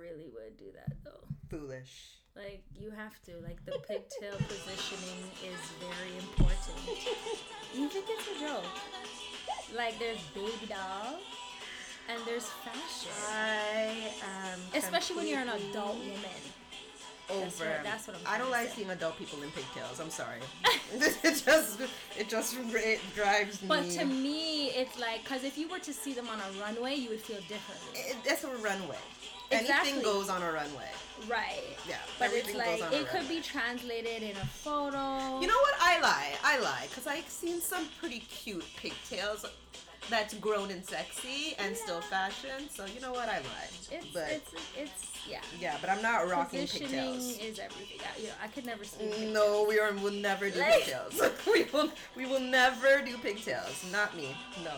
really would do that, though. Foolish. Like, you have to. Like, the pigtail positioning is very important. You think it's a joke. Like, there's baby doll, and there's fashion. I am especially when you're an adult woman. Over. That's what I'm saying. I don't like seeing adult people in pigtails. I'm sorry. it drives me. But to me, it's like, because if you were to see them on a runway, you would feel differently. That's a runway. Exactly. Anything goes on a runway. Right. Yeah. But everything it's like, goes on it could be translated in a photo. You know what? I lie. Because I've seen some pretty cute pigtails that's grown and sexy and still fashion. So you know what? I lied. Yeah, but I'm not rocking pigtails. Positioning is everything. I could never speak pigtails. No, we'll never do pigtails. we will never do pigtails. Not me. No,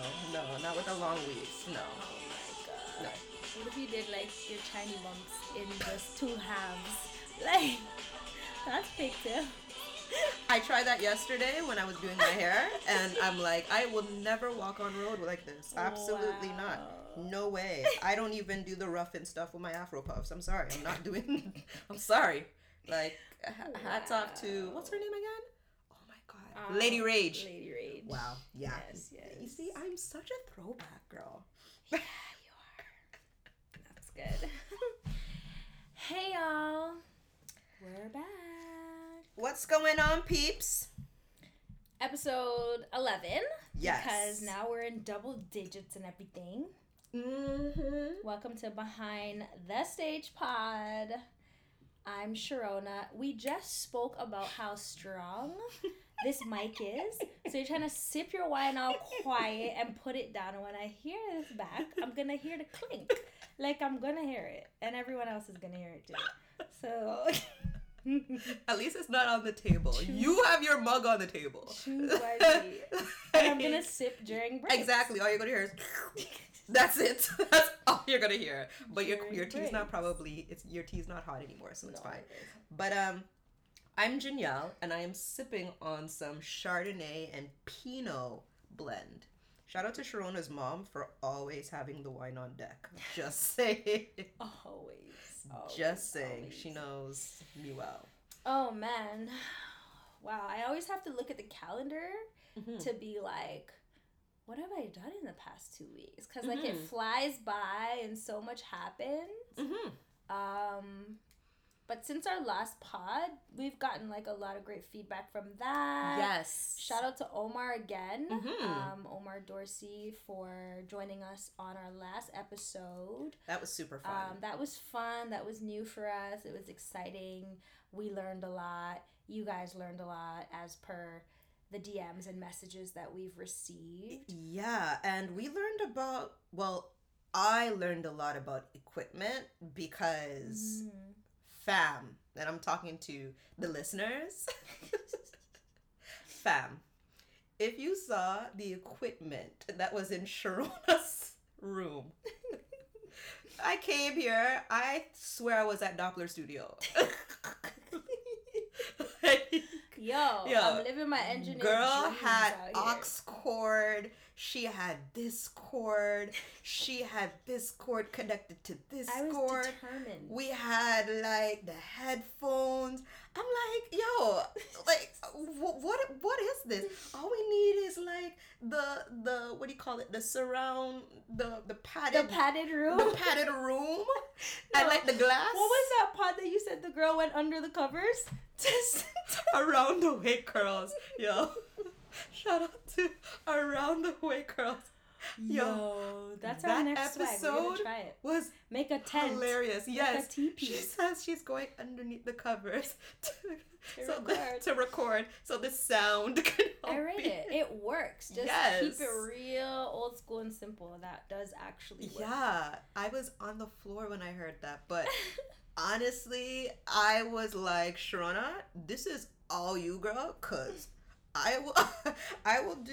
not with the long weaves. No. Oh my god. No. What if you did like your tiny lumps in just two halves? Like, that's pigtail. I tried that yesterday when I was doing my hair, and I'm like, I will never walk on road like this. Absolutely not. No way. I don't even do the rough and stuff with my afro puffs. I'm sorry. I'm not doing... I'm sorry. Like, hats off to... What's her name again? Oh, my God. Lady Rage. Wow. Yeah. Yes. You see, I'm such a throwback girl. Yeah, you are. That's good. Hey, y'all. We're back. What's going on, peeps? Episode 11. Yes. Because now we're in double digits and everything. Mm-hmm. Welcome to Behind the Stage Pod. I'm Sharona. We just spoke about how strong this mic is. So you're trying to sip your wine all quiet and put it down. And when I hear this back, I'm going to hear the clink. Like, I'm going to hear it. And everyone else is going to hear it, too. So... At least it's not on the table. You have your mug on the table. And I'm gonna sip during breaks. Exactly. All you're gonna hear is that's it. That's all you're gonna hear. But your tea's not hot anymore, so it's fine. But I'm Janielle, and I am sipping on some Chardonnay and Pinot blend. Shout out to Sharona's mom for always having the wine on deck. Just saying. Always. Just saying. Always. She knows me well. Oh, man. Wow. I always have to look at the calendar to be like, what have I done in the past 2 weeks? Because, like, it flies by and so much happens. Mm-hmm. But since our last pod, we've gotten, like, a lot of great feedback from that. Yes. Shout out to Omar again. Mm-hmm. Omar Dorsey for joining us on our last episode. That was super fun. That was fun. That was new for us. It was exciting. We learned a lot. You guys learned a lot as per the DMs and messages that we've received. Yeah. And we learned about, I learned a lot about equipment because... Mm. Fam, and I'm talking to the listeners. Fam, if you saw the equipment that was in Sharona's room, I came here, I swear I was at Doppler Studio. Yo, I'm living my engineering girl had aux cord. She had this cord. She had this cord connected to this cord. I was determined. We had, like, the headphones. I'm like, yo, like, what is this? All we need is, like, the what do you call it? The surround, the padded room. The padded room. No. And, like, the glass. What was that pod that you said the girl went under the covers? Just Around the Way Girls, yo. Shout out to Around the Way Girls. Yo, that's our next episode. Try it. Was make a tent. Hilarious. Yes. Like a teepee. She says she's going underneath the covers to record. So the sound can all be. It works. Just keep it real, old school and simple. That does actually work. Yeah. I was on the floor when I heard that, but honestly, I was like, Sharona, this is all you, girl, 'cause I will do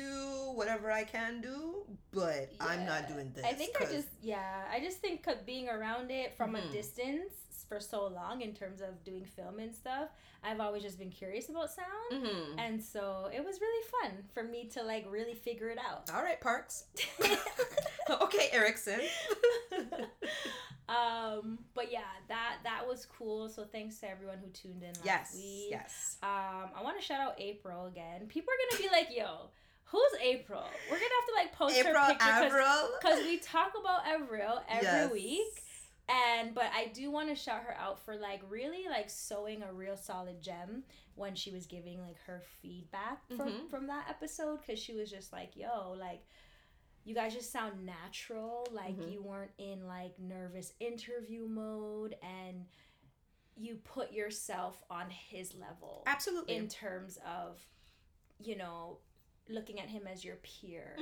whatever I can do, but I'm not doing this. I think I just think being around it from a distance for so long in terms of doing film and stuff, I've always just been curious about sound, and so it was really fun for me to, like, really figure it out. All right, Parks. Okay, Erickson. But yeah, that was cool. So thanks to everyone who tuned in last week. Yes. I want to shout out April again. People are gonna be like, yo, who's April? We're gonna have to like post her picture because we talk about Avril every week. But I do want to shout her out for like really like sowing a real solid gem when she was giving like her feedback from that episode, because she was just like, yo, like, you guys just sound natural, like you weren't in like nervous interview mode, and you put yourself on his level. Absolutely. In terms of, you know, looking at him as your peer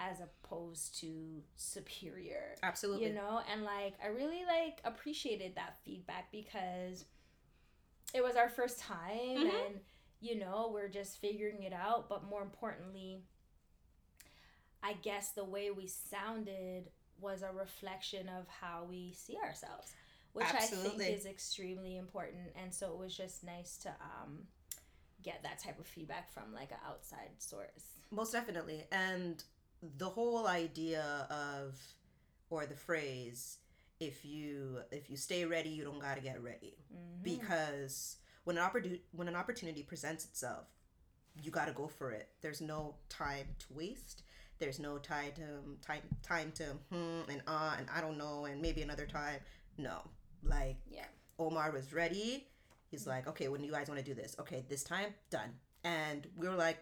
as opposed to superior. Absolutely. You know, and like I really like appreciated that feedback because it was our first time and, you know, we're just figuring it out. But more importantly, I guess the way we sounded was a reflection of how we see ourselves, which I think is extremely important. And so it was just nice to get that type of feedback from like an outside source. Most definitely. And the whole idea of, or the phrase, if you stay ready, you don't gotta get ready. Because when an opportunity presents itself, you gotta go for it. There's no time to waste. There's no time to I don't know, and maybe another time. No. Like, yeah. Omar was ready. He's like, okay, when you guys want to do this, okay, this time, done. And we were like,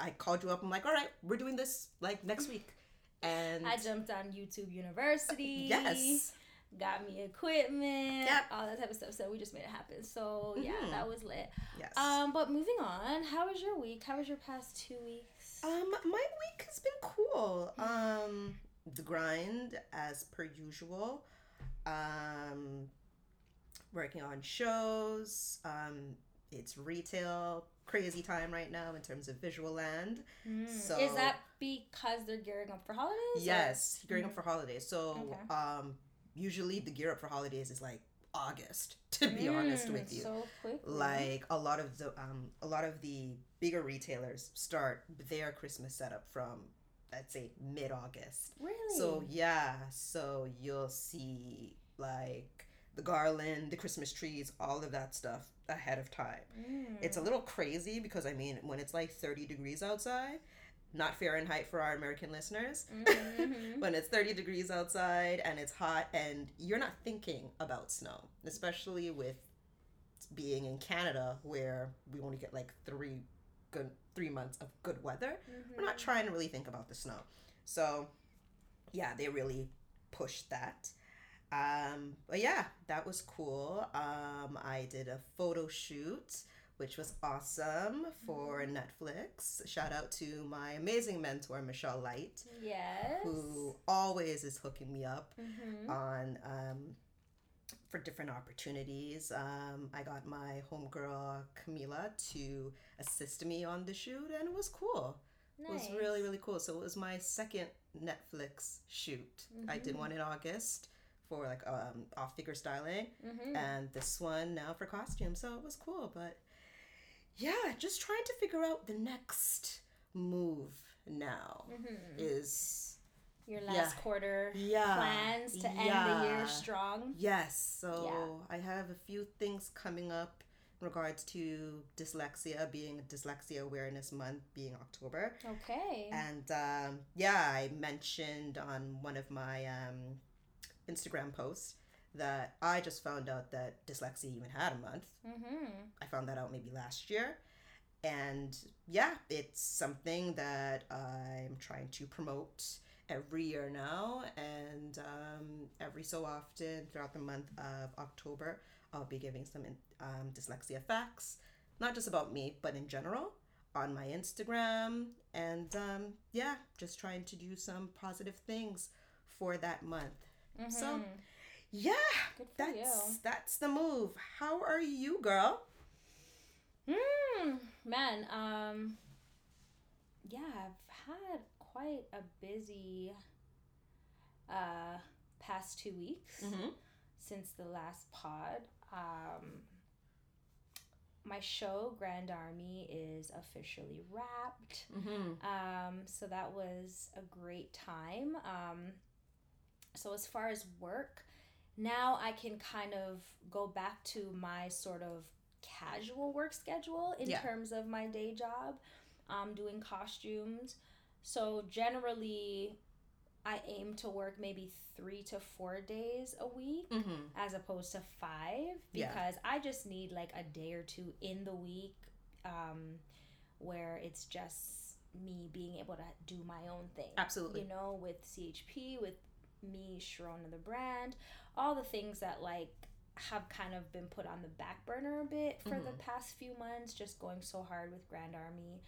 I called you up. I'm like, all right, we're doing this like next week. And I jumped on YouTube University. Yes. Got me equipment. Yep. All that type of stuff. So we just made it happen. So yeah, that was lit. Yes. But moving on, how was your week? How was your past 2 weeks? My week has been cool. The grind as per usual. Working on shows. It's retail crazy time right now in terms of visual land. So is that because they're gearing up for holidays? Yes, or? Gearing up for holidays. So okay. Usually the gear up for holidays is like August, to be honest with you. So quickly. Like a lot of the bigger retailers start their Christmas setup from, let's say, mid-August. Really? So yeah, so you'll see like the garland, the Christmas trees, all of that stuff ahead of time. It's a little crazy because, I mean, when it's like 30 degrees outside, not Fahrenheit for our American listeners, when it's 30 degrees outside and it's hot and you're not thinking about snow, especially with being in Canada where we only get like three months of good weather. We're not trying to really think about the snow. So, yeah, they really push that. But yeah, that was cool. I did a photo shoot, which was awesome for Netflix. Shout out to my amazing mentor, Michelle Light. Yes. Who always is hooking me up on, for different opportunities. I got my homegirl, Camila, to assist me on the shoot, and it was cool. Nice. It was really, really cool. So it was my second Netflix shoot. I did one in August for like off-figure styling, and this one now for costume. So it was cool, but yeah, just trying to figure out the next move now is your last quarter plans to end the year strong. Yes, so I have a few things coming up in regards to dyslexia, being Dyslexia Awareness Month, being October. Okay. And I mentioned on one of my Instagram post that I just found out that dyslexia even had a month. I found that out maybe last year, and yeah, it's something that I'm trying to promote every year now, and every so often throughout the month of October I'll be giving some dyslexia facts, not just about me but in general, on my Instagram, and just trying to do some positive things for that month. So, yeah, that's the move. How are you, girl? Man, I've had quite a busy past 2 weeks since the last pod. My show, Grand Army, is officially wrapped. So that was a great time. So as far as work, now I can kind of go back to my sort of casual work schedule in terms of my day job, doing costumes. So generally, I aim to work maybe 3 to 4 days a week as opposed to 5 because I just need like a day or two in the week where it's just me being able to do my own thing. Absolutely. You know, with CHP, with me, Sharona the brand, all the things that like have kind of been put on the back burner a bit for the past few months, just going so hard with Grand Army.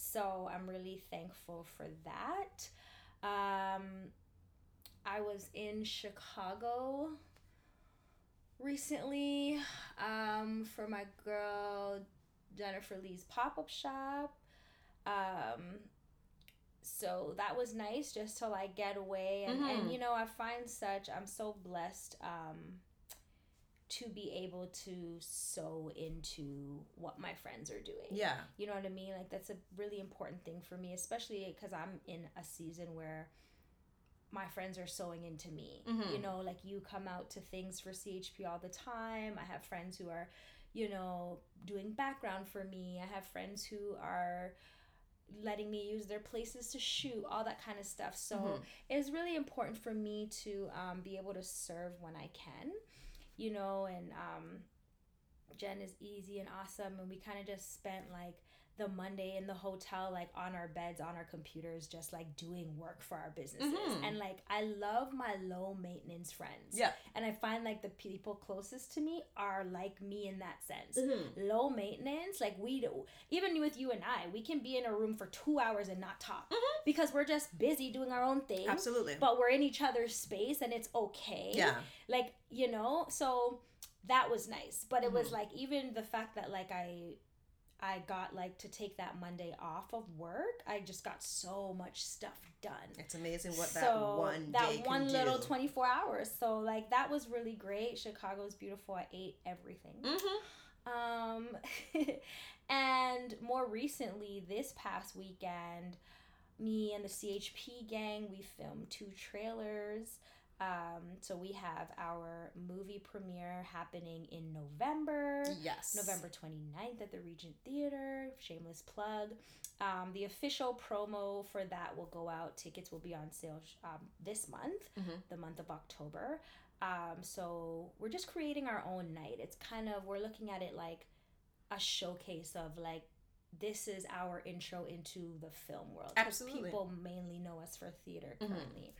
So I'm really thankful for that. I was in Chicago recently for my girl Jennifer Lee's pop-up shop. So that was nice just to like get away and you know, I find I'm so blessed to be able to sew into what my friends are doing. Yeah. You know what I mean? Like that's a really important thing for me, especially because I'm in a season where my friends are sewing into me. You know, like you come out to things for CHP all the time. I have friends who are, you know, doing background for me. I have friends who are letting me use their places to shoot, all that kind of stuff. So it's really important for me to be able to serve when I can, you know, and Jen is easy and awesome, and we kind of just spent like the Monday in the hotel, like on our beds, on our computers, just like doing work for our businesses. And like I love my low maintenance friends. Yeah. And I find like the people closest to me are like me in that sense. Low maintenance, like we do, even with you and I, we can be in a room for 2 hours and not talk because we're just busy doing our own thing. Absolutely. But we're in each other's space and it's okay. Yeah. Like, you know, so that was nice. But it was like even the fact that like I got like to take that Monday off of work. I just got so much stuff done. It's amazing what that one day can do. 24 hours. So like that was really great. Chicago's beautiful. I ate everything. And more recently, this past weekend, me and the CHP gang, we filmed 2 trailers. So we have our movie premiere happening in November. Yes. November 29th at the Regent Theater. Shameless plug. The official promo for that will go out. Tickets will be on sale this month, the month of October. So we're just creating our own night. It's kind of, we're looking at it like a showcase of like, this is our intro into the film world. Absolutely. People mainly know us for theater currently.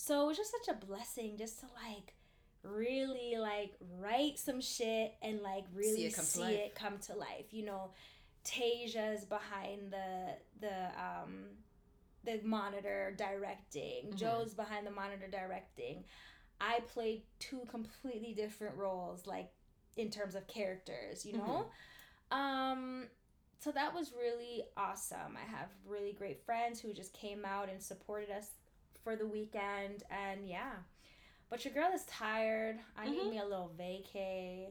So it was just such a blessing just to, like, really, like, write some shit and, like, really see it come to life. You know, Tasia's behind the monitor directing. Joe's behind the monitor directing. I played 2 completely different roles, like, in terms of characters, you know? So that was really awesome. I have really great friends who just came out and supported us for the weekend, and but your girl is tired. I need me a little vacay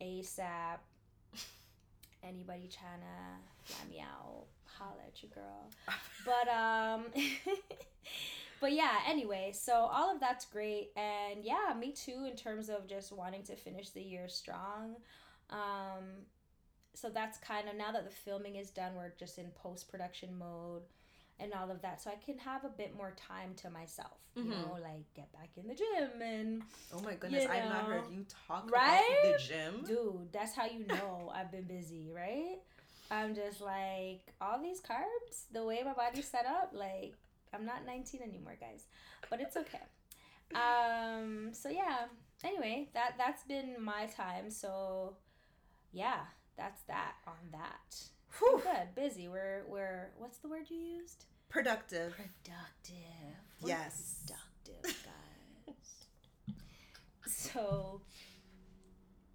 ASAP. Anybody trying to fly me out, holla at your girl. But but yeah, anyway, so all of that's great. And yeah, me too, in terms of just wanting to finish the year strong. So that's kind of, now that the filming is done, we're just in post-production mode and all of that, so I can have a bit more time to myself, you know, like get back in the gym. And oh my goodness, you know, I've not heard you talk about the gym, dude. That's how you know I've been busy, right? I'm just like, all these carbs, the way my body's set up, like I'm not 19 anymore, guys, but it's okay. So yeah, anyway, that's been my time. So yeah, that's that on that. Whew. Good, busy. We're what's the word you used? Productive. We're yes. Productive, guys. So,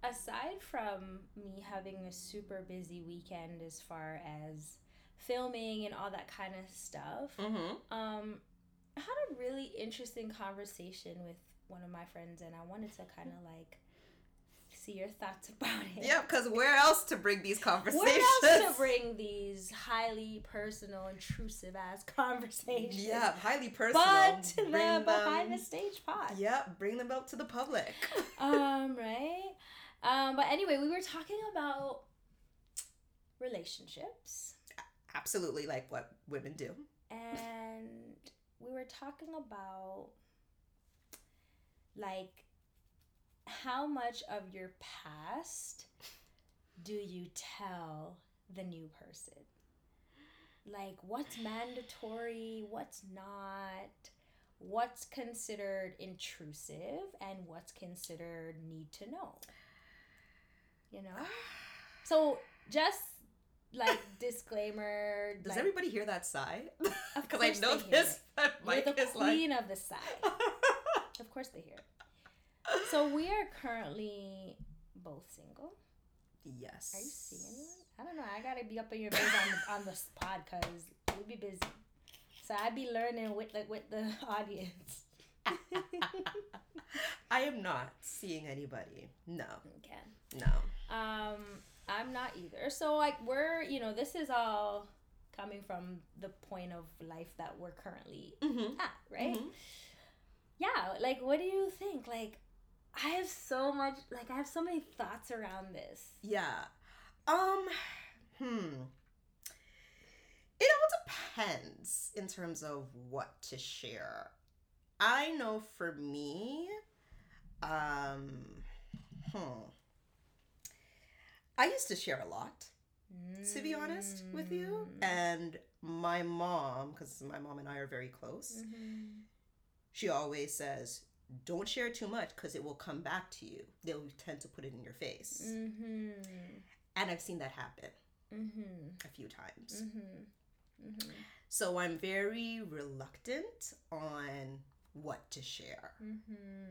aside from me having a super busy weekend as far as filming and all that kind of stuff, I had a really interesting conversation with one of my friends, and I wanted to kind of like see your thoughts about it. Yeah, because where else to bring these conversations? Where else to bring these highly personal, intrusive-ass conversations? Yeah, highly personal. But to the Behind the Stage Pod. Yeah, bring them out to the public. Right? But anyway, we were talking about relationships. Absolutely, like what women do. And we were talking about, like, how much of your past do you tell the new person? Like, what's mandatory, what's not, what's considered intrusive, and what's considered need to know? You know? So, just, like, disclaimer. Does everybody hear that sigh? Of course they hear it. Because I know this. You're the queen of the sigh. Of course they hear it. So we are currently both single. Yes. Are you seeing anyone? I don't know. I got to be up in your biz on the pod because we'll be busy. So I be learning with the audience. I am not seeing anybody. No. Okay. No. I'm not either. So, like, we're, you know, this is all coming from the point of life that we're currently at, right? Mm-hmm. Yeah. Like, what do you think? Like, I have so many thoughts around this. Yeah. It all depends in terms of what to share. I know for me, I used to share a lot, to be honest with you. And my mom, because my mom and I are very close, she always says, don't share too much because it will come back to you. They'll tend to put it in your face. Mm-hmm. And I've seen that happen a few times. Mm-hmm. Mm-hmm. So I'm very reluctant on what to share,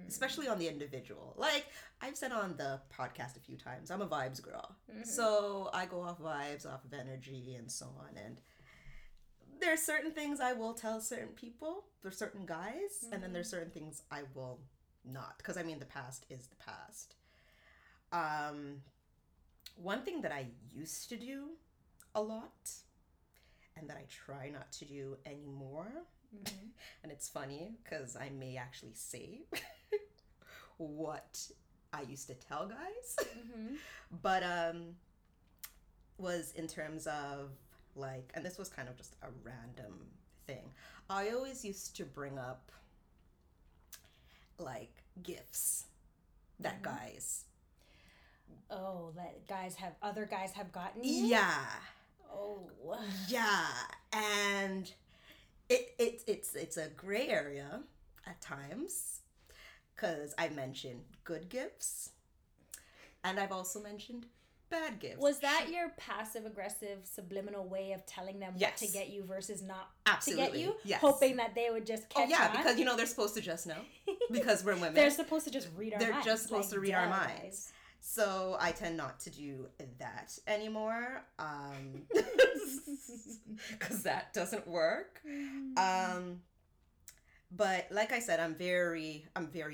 especially on the individual. Like I've said on the podcast a few times, I'm a vibes girl. Mm-hmm. So I go off vibes, off of energy and so on. And there's certain things I will tell certain people, there's certain guys, and then there's certain things I will not. Because, I mean, the past is the past. One thing that I used to do a lot and that I try not to do anymore, and it's funny because I may actually say what I used to tell guys, but was in terms of, like, and this was kind of just a random thing. I always used to bring up, like, gifts that guys. Oh, that other guys have gotten you? Yeah. Oh. Yeah. And it's a gray area at times, because I mentioned good gifts, and I've also mentioned bad gifts. Was that your passive-aggressive, subliminal way of telling them what to get you versus not to get you? Yes. Hoping that they would just catch on? Oh, yeah, because, you know, they're supposed to just know. Because we're women. They're supposed to just read our minds. They're just supposed to read our minds. So I tend not to do that anymore. Because that doesn't work. But like I said, I'm very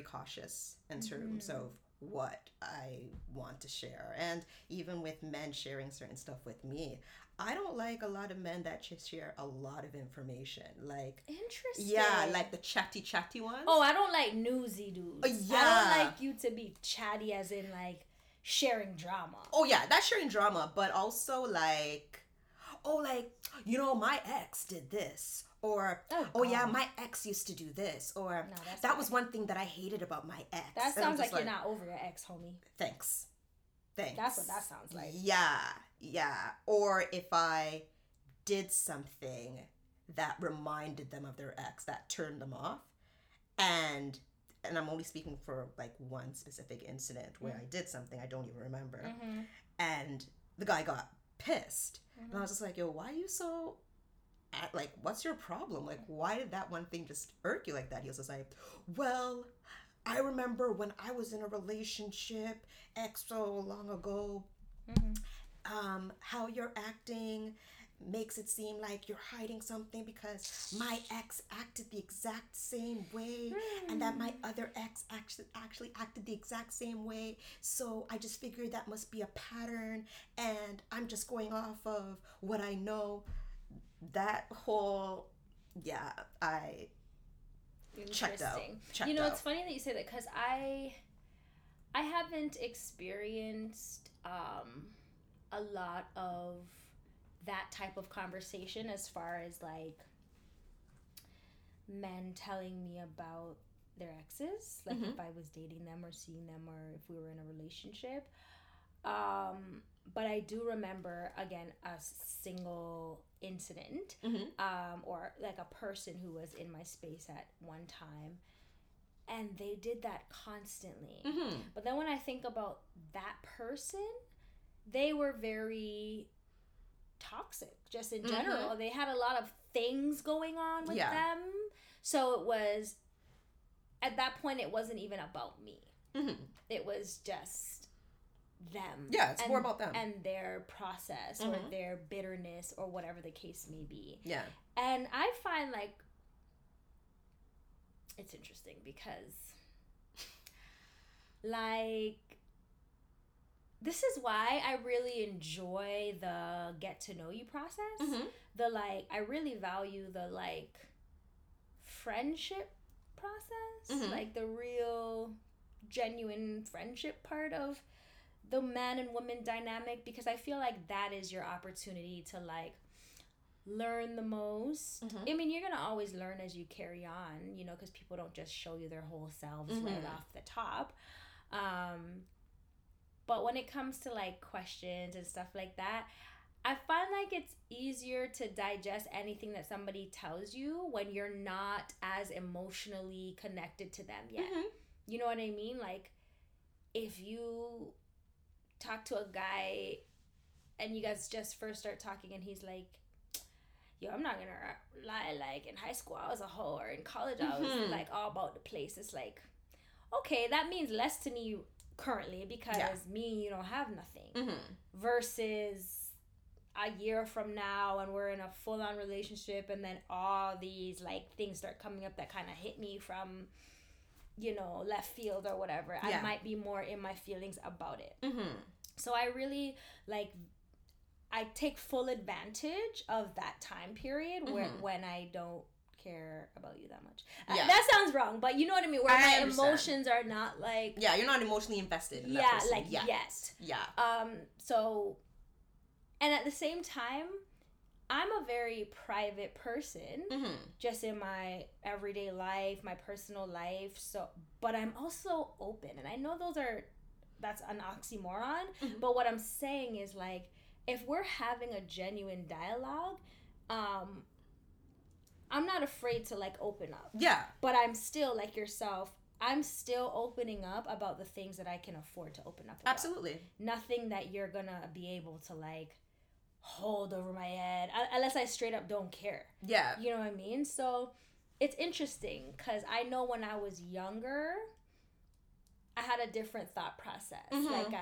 cautious in terms of what I want to share. And even with men sharing certain stuff with me, I don't like a lot of men that share a lot of information. Like, interesting. Yeah, like the chatty ones. Oh, I don't like newsy dudes. Yeah. I don't like you to be chatty as in, like, sharing drama. Oh, yeah, that's sharing drama, but also, like, oh, like, you know, my ex did this. Or, oh yeah, my ex used to do this. Or, no, that was one thing that I hated about my ex. That sounds like you're not over your ex, homie. Thanks. That's what that sounds like. Yeah. Or if I did something that reminded them of their ex, that turned them off. And I'm only speaking for, like, one specific incident where I did something I don't even remember. And the guy got pissed. And I was just like, yo, why are you so... like, what's your problem? Like, why did that one thing just irk you like that? He was just like, well, I remember when I was in a relationship so long ago, how you're acting makes it seem like you're hiding something because my ex acted the exact same way and that my other ex actually acted the exact same way. So I just figured that must be a pattern and I'm just going off of what I know. That whole, yeah, I checked out. You know, it's funny that you say that because I haven't experienced a lot of that type of conversation as far as like men telling me about their exes, like if I was dating them or seeing them or if we were in a relationship. But I do remember, again, a single incident or like a person who was in my space at one time. And they did that constantly. But then when I think about that person, they were very toxic just in general. They had a lot of things going on with them. So it was, at that point, it wasn't even about me. It was just them. Yeah, it's more about them. And their process or their bitterness or whatever the case may be. Yeah. And I find like, it's interesting because, like, this is why I really enjoy the get-to-know-you process. The, like, I really value the, like, friendship process. Like, the real, genuine friendship part of the man and woman dynamic. Because I feel like that is your opportunity to, like, learn the most. I mean, you're going to always learn as you carry on, you know, because people don't just show you their whole selves right off the top. But when it comes to, like, questions and stuff like that, I find, like, it's easier to digest anything that somebody tells you when you're not as emotionally connected to them yet. You know what I mean? Like, if you talk to a guy and you guys just first start talking and he's like, yo, I'm not gonna lie, like, in high school I was a hoe, or in college I was like all about the place. It's like, okay, that means less to me currently because me and you don't have nothing versus a year from now and we're in a full-on relationship and then all these like things start coming up that kind of hit me from, you know, left field or whatever. I might be more in my feelings about it. So I really like, I take full advantage of that time period where, when I don't care about you that much. That sounds wrong, but you know what I mean? Where I my understand. Emotions are not like... Yeah, you're not emotionally invested in that person. Like, yet. So, and at the same time, I'm a very private person, just in my everyday life, my personal life, so, but I'm also open, and I know those are, that's an oxymoron, but what I'm saying is like, if we're having a genuine dialogue, I'm not afraid to, like, open up. But I'm still, like yourself, I'm still opening up about the things that I can afford to open up about. Nothing that you're going to be able to, like, hold over my head, unless I straight up don't care. You know what I mean? So it's interesting because I know when I was younger, I had a different thought process. Like,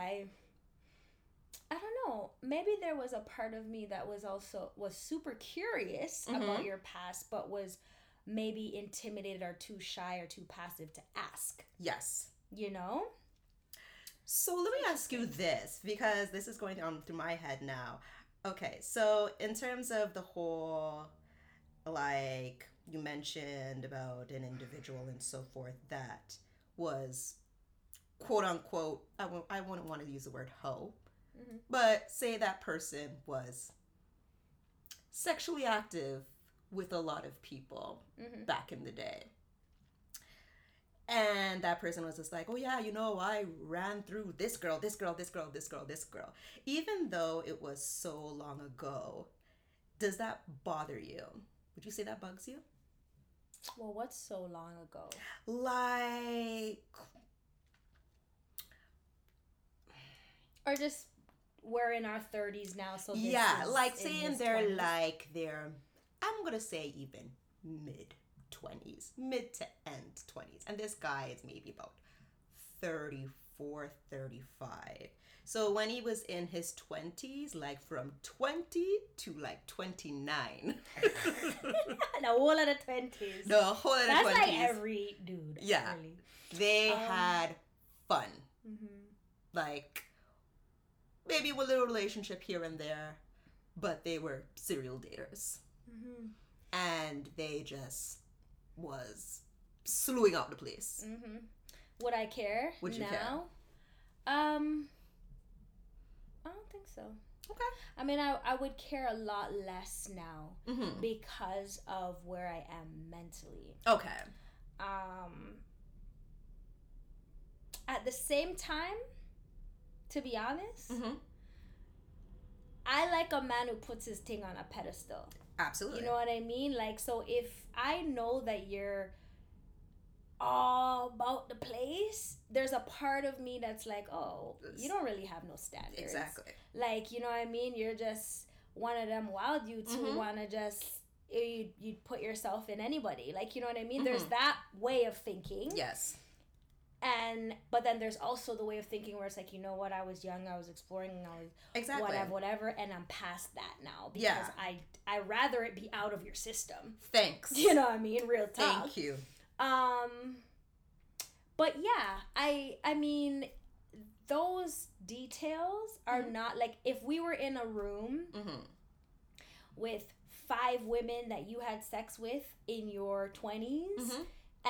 I don't know, maybe there was a part of me that was also, was super curious about your past, but was maybe intimidated or too shy or too passive to ask. You know? So let me ask you this, because this is going on through my head now. Okay, so in terms of the whole, like, you mentioned about an individual and so forth that was, quote unquote, I wouldn't want to use the word hoe. But say that person was sexually active with a lot of people back in the day. And that person was just like, oh yeah, you know, I ran through this girl. Even though it was so long ago, does that bother you? Would you say that bugs you? Well, what's so long ago? Like... Or just... We're in our 30s now, so this is like saying they're 20s. Like they're, I'm gonna say even mid to end 20s, and this guy is maybe about 34, 435. So when he was in his 20s, like from 20 to like 29. The whole of the 20s. The whole of the 20s. That's like every dude. Yeah. Really. They had fun. Mm-hmm. Like, maybe a little relationship here and there, but they were serial daters. Mm-hmm. And they just was slewing out the place. Mm-hmm. Would I care now? Would you care? I don't think so. Okay. I mean, I would care a lot less now mm-hmm. because of where I am mentally. Okay. At the same time, to be honest, mm-hmm. I like a man who puts his thing on a pedestal. Absolutely. You know what I mean? Like, so if I know that you're all about the place, there's a part of me that's like, oh, you don't really have no standards. Exactly. Like, you know what I mean? You're just one of them wild youths mm-hmm. who want to just, you'd put yourself in anybody. Like, you know what I mean? Mm-hmm. There's that way of thinking. Yes. But then there's also the way of thinking where it's like, you know what, I was young, I was exploring, and I was exactly. whatever, and I'm past that now because yeah. I rather it be out of your system. Thanks. You know what I mean? Real talk. Thank you. But yeah, I mean, those details are mm-hmm. not like if we were in a room mm-hmm. with 5 women that you had sex with in your 20s. Mm-hmm.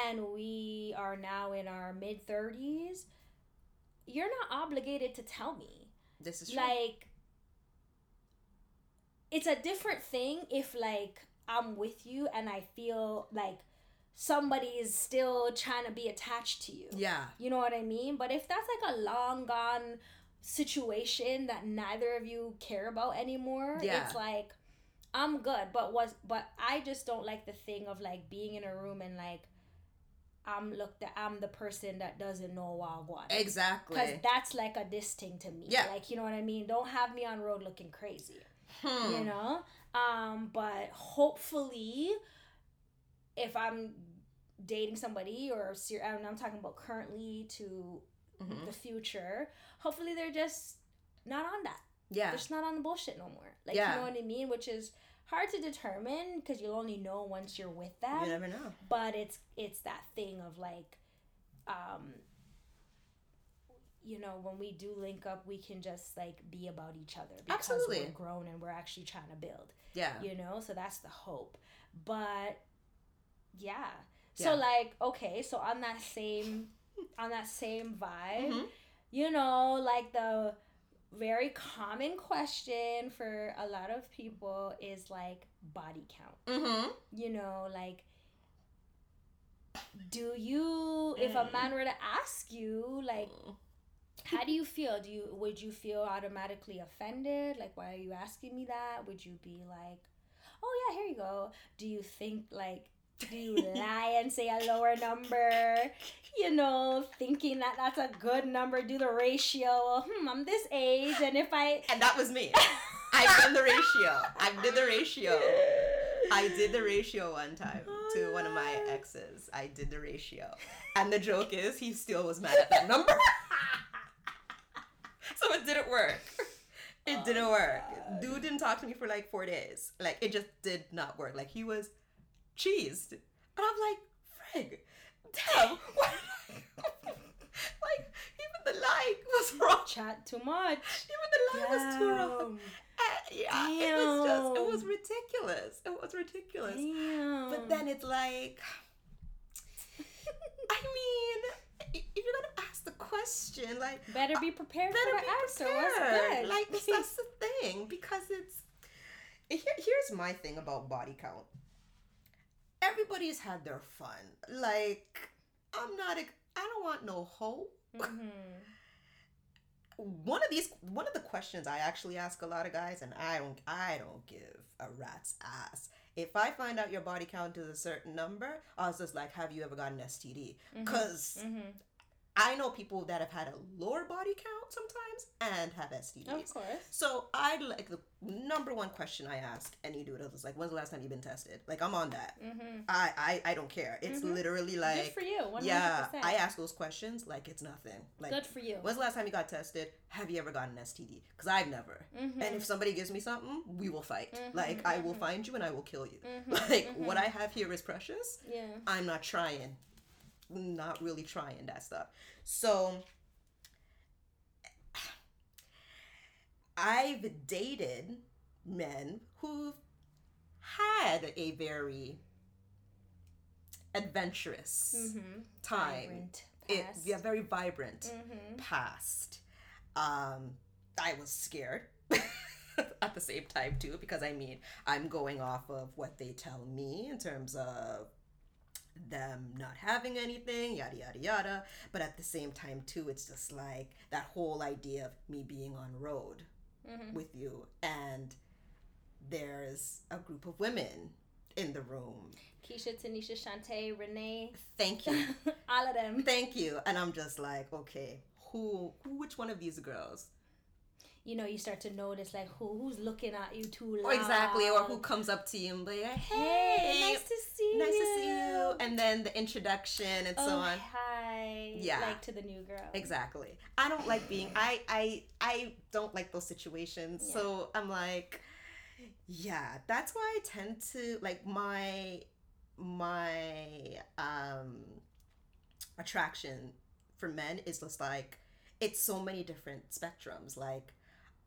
And we are now in our mid-30s, you're not obligated to tell me. This is true. Like, it's a different thing if, like, I'm with you and I feel like somebody is still trying to be attached to you. Yeah. You know what I mean? But if that's, like, a long-gone situation that neither of you care about anymore, yeah. it's like, I'm good. But I just don't like the thing of, like, being in a room and, like, I'm the person that doesn't know wagwan. Exactly. Because that's like a diss thing to me. Yeah. Like, you know what I mean? Don't have me on road looking crazy. You know? But hopefully, if I'm dating somebody or I'm talking about currently to mm-hmm. the future, hopefully they're just not on that. Yeah. They're just not on the bullshit no more. Like, yeah. you know what I mean? Which is hard to determine because you'll only know once you're with that. You never know. But it's that thing of like, you know, when we do link up, we can just like be about each other because Absolutely. We're grown and we're actually trying to build. Yeah. You know, so that's the hope. But yeah. So like, okay, so on that same vibe, mm-hmm. you know, like the very common question for a lot of people is like body count. Mm-hmm. You know, like, do you, if a man were to ask you, like, how do you feel? Would you feel automatically offended? Like, why are you asking me that? Would you be like, oh yeah, here you go. Do you think like, do you lie and say a lower number, you know, thinking that that's a good number, do the ratio, I'm this age, and if I... And that was me. I did the ratio one time to one of my exes. I did the ratio. And the joke is, he still was mad at that number. So it didn't work. It didn't work. God. Dude didn't talk to me for like 4 days. Like, it just did not work. Like, he was... cheesed, and I'm like, frig, damn, why did I... like, even the lie was wrong. Chat too much. Even the lie was too wrong. Yeah, damn. It was ridiculous. Damn. But then it's like, I mean, if you're gonna ask the question, like, better be prepared for the answer. Like, that's the thing, because it's... Here's my thing about body count. Everybody's had their fun. Like, I don't want no hoe. Mm-hmm. One of the questions I actually ask a lot of guys, and I don't give a rat's ass. If I find out your body count is a certain number, I was just like, have you ever gotten an STD? Because mm-hmm. I know people that have had a lower body count sometimes and have STDs. Of course. So I'd like, the number one question I ask any dude is like, when's the last time you've been tested? Like, I'm on that. Mm-hmm. I don't care. It's literally like... Good for you, 100%. Yeah, I ask those questions like it's nothing. Like, good for you. When's the last time you got tested? Have you ever gotten an STD? Because I've never. Mm-hmm. And if somebody gives me something, we will fight. Mm-hmm. Like, I will find you and I will kill you. Mm-hmm. Like, what I have here is precious. Yeah. I'm not trying. Not really trying that stuff. So I've dated men who've had a very adventurous time. Vibrant past. Very vibrant past. I was scared at the same time too, because I mean, I'm going off of what they tell me in terms of them not having anything, yada yada yada, but at the same time too, it's just like that whole idea of me being on road with you, and there's a group of women in the room. Keisha, Tanisha, Shantae, Renee. Thank you. All of them. Thank you. And I'm just like, okay, which one of these girls? You know, you start to notice like who's looking at you too loud. Or exactly, or who comes up to you and be like, hey, nice to see you. And then the introduction and so on. Hi. Yeah. Like to the new girl. Exactly. I don't like being, I don't like those situations. Yeah. So I'm like, yeah, that's why I tend to, like, my attraction for men is just like, it's so many different spectrums. Like,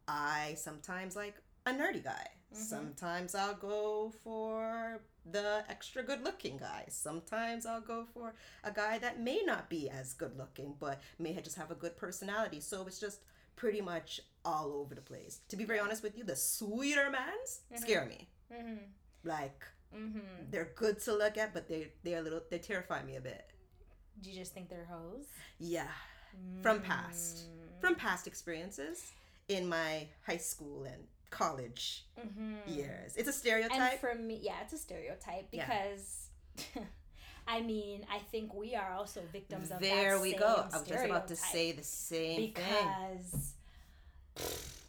I sometimes like a nerdy guy. Mm-hmm. Sometimes I'll go for the extra good looking guy. Sometimes I'll go for a guy that may not be as good looking, but may just have a good personality. So it's just pretty much all over the place. To be very honest with you, the sweeter mans scare me. Mm-hmm. Like, they're good to look at, but they terrify me a bit. Do you just think they're hoes? Yeah. From past experiences in my high school and college years. It's a stereotype. And for me, yeah, it's a stereotype because, I mean, I think we are also victims of that same stereotype. I was just about to say the same thing. Because,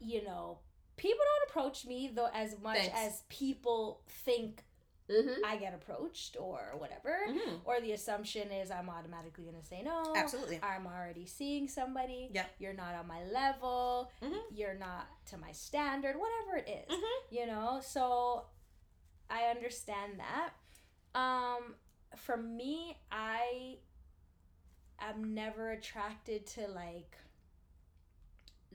you know, people don't approach me though as much as people think I get approached or whatever, or the assumption is I'm automatically gonna say no. Absolutely. I'm already seeing somebody. Yeah. You're not on my level. You're not to my standard, whatever it is. You know, so I understand that. For me, I am never attracted to like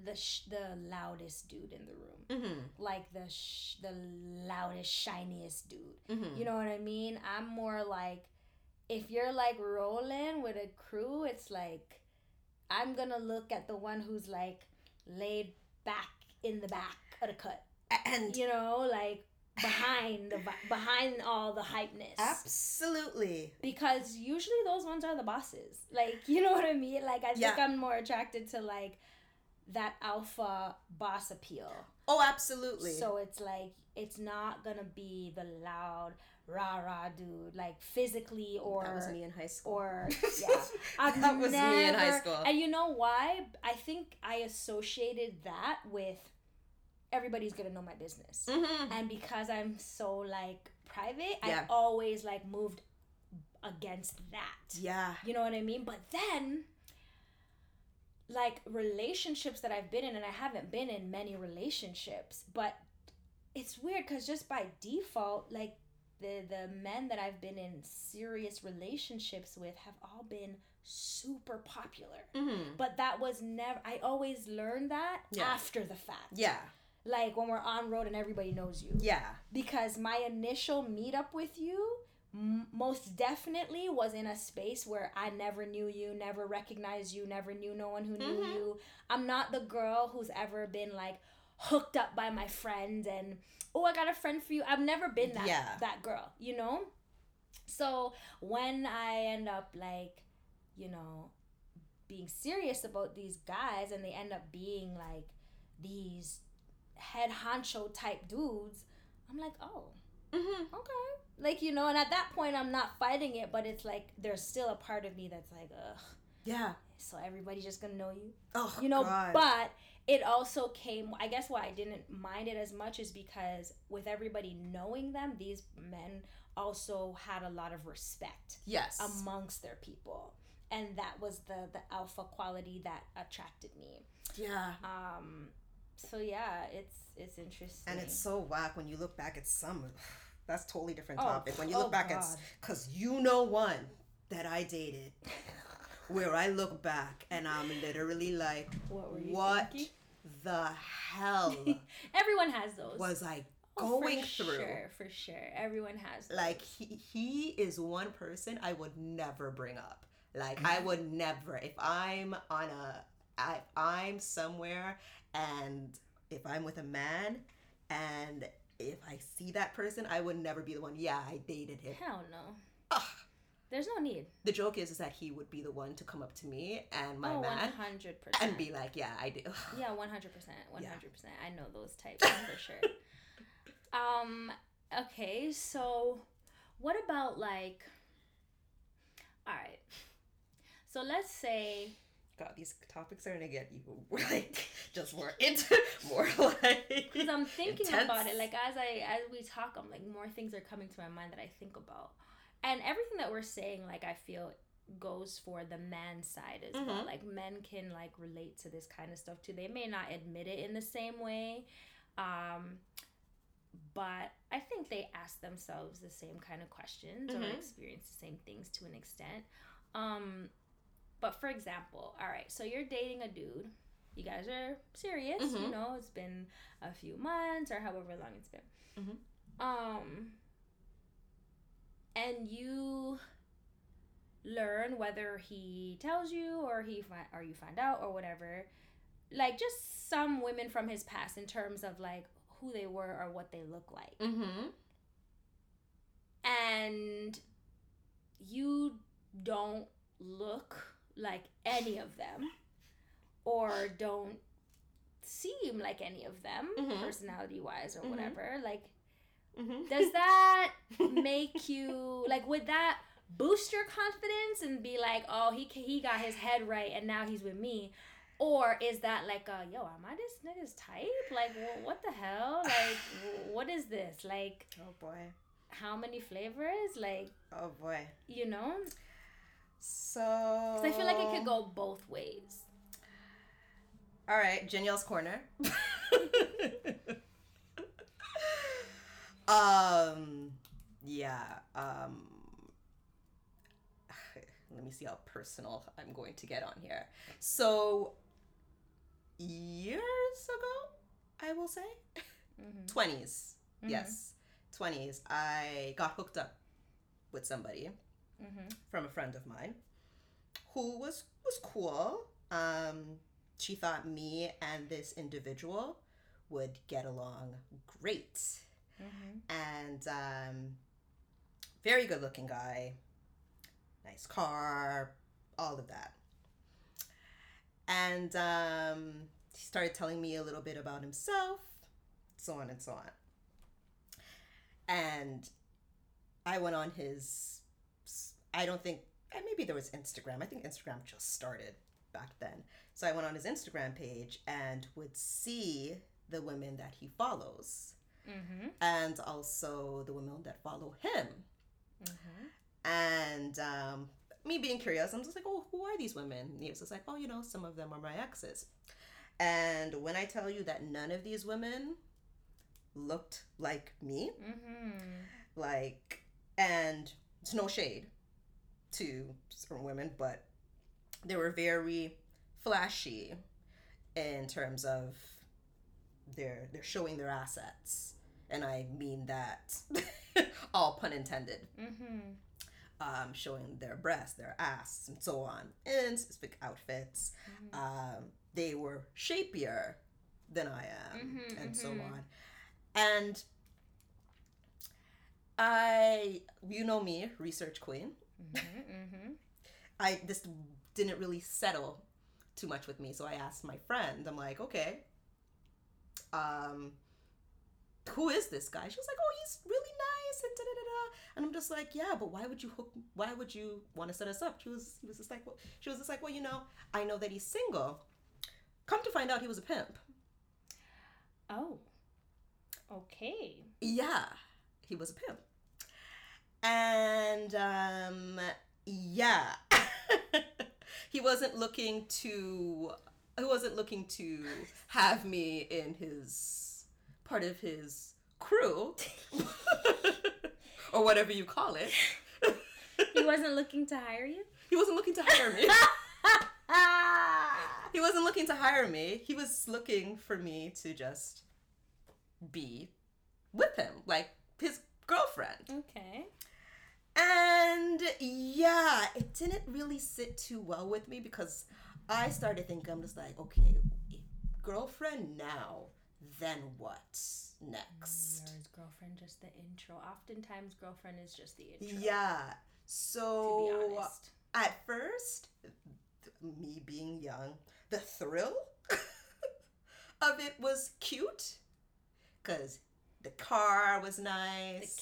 the loudest dude in the room, like the loudest, shiniest dude. You know what I mean? I'm more like, if you're like rolling with a crew, it's like I'm gonna look at the one who's like laid back in the back of the cut, and you know, like behind all the hypeness. Absolutely. Because usually those ones are the bosses. Like, you know what I mean? Like, I think I'm more attracted to like that alpha boss appeal. Oh, absolutely. So it's like, it's not gonna be the loud rah-rah dude, like physically, or that was me in high school. Or yeah. That was me in high school. And you know why? I think I associated that with everybody's gonna know my business. And because I'm so like private, I always like moved against that. Yeah. You know what I mean? But then like relationships that I've been in, and I haven't been in many relationships, but it's weird because just by default, like the men that I've been in serious relationships with have all been super popular. But that was never, I always learned that after the fact. Yeah. Like when we're on road and everybody knows you. Yeah. Because my initial meetup with you most definitely was in a space where I never knew you, never recognized you, never knew no one who knew you. I'm not the girl who's ever been like hooked up by my friend and, oh, I got a friend for you. I've never been that girl, you know? So when I end up like, you know, being serious about these guys and they end up being like these head honcho type dudes, I'm like, oh, okay. Like, you know, and at that point, I'm not fighting it, but it's like, there's still a part of me that's like, ugh, Yeah. So everybody's just going to know you. Oh, you know, God. But it also came, I guess why I didn't mind it as much is because with everybody knowing them, these men also had a lot of respect. Yes. Amongst their people. And that was the alpha quality that attracted me. Yeah. So yeah, it's interesting. And it's so whack when you look back at some, that's totally different topic. When you look back at, because you know one that I dated where I look back and I'm literally like, what the hell? Everyone has those. Was I going through? For sure. Everyone has those. Like he is one person I would never bring up. Like I would never, if I'm on a, if I'm somewhere and if I'm with a man and if I see that person, I would never be the one. Yeah, I dated him. Hell no. Ugh. There's no need. The joke is that he would be the one to come up to me and my man 100%. And be like, yeah, I do. Yeah, 100%. 100%. Yeah. I know those types for sure. Okay, so what about like, all right, so let's say... God, these topics are going to get you like just more into more like because I'm thinking intense. About it like as we talk, I'm like more things are coming to my mind that I think about, and everything that we're saying like I feel goes for the man side as well. Like men can like relate to this kind of stuff too. They may not admit it in the same way, but I think they ask themselves the same kind of questions or experience the same things to an extent. But for example, all right, so you're dating a dude. You guys are serious, you know, it's been a few months or however long it's been. And you learn whether he tells you or you find out or whatever, like just some women from his past in terms of like who they were or what they look like. And you don't look like any of them or don't seem like any of them personality wise or whatever, like does that make you like, would that boost your confidence and be like, oh, he got his head right and now he's with me? Or is that like a, yo, am I this nigga's type? Like what the hell, like what is this, like oh boy, how many flavors, like oh boy, you know? So... Because I feel like it could go both ways. All right, Janielle's Corner. Yeah. Let me see how personal I'm going to get on here. So, years ago, I will say. 20s. Yes. 20s. I got hooked up with somebody. From a friend of mine who was cool. She thought me and this individual would get along great. And very good looking guy, nice car, all of that. And he started telling me a little bit about himself, so on and so on. And I went on his... I don't think, maybe there was Instagram. I think Instagram just started back then. So I went on his Instagram page and would see the women that he follows and also the women that follow him. And me being curious, I'm just like, oh, who are these women? And he was just like, oh, you know, some of them are my exes. And when I tell you that none of these women looked like me, like, and... It's no shade to certain women, but they were very flashy in terms of they're showing their assets. And I mean that, all pun intended, showing their breasts, their ass, and so on, in specific outfits. They were shapier than I am, and so on. And... you know me, research queen. This didn't really settle too much with me, so I asked my friend. I'm like, okay, who is this guy? She was like, oh, he's really nice, and da da da da. And I'm just like, yeah, but why would you want to set us up? She was just like, well, you know, I know that he's single. Come to find out he was a pimp. Oh. Okay. Yeah. He was a pimp. And yeah. He wasn't looking to have me in his part of his crew or whatever you call it. He wasn't looking to hire you? He wasn't looking to hire me. He wasn't looking to hire me. He was looking for me to just be with him, like his girlfriend. Okay. And yeah, it didn't really sit too well with me because I started thinking, I'm just like, okay, girlfriend now, then what next? Or is girlfriend just the intro? Oftentimes, girlfriend is just the intro. Yeah. So, to be honest. At first, me being young, the thrill of it was cute because the car was nice.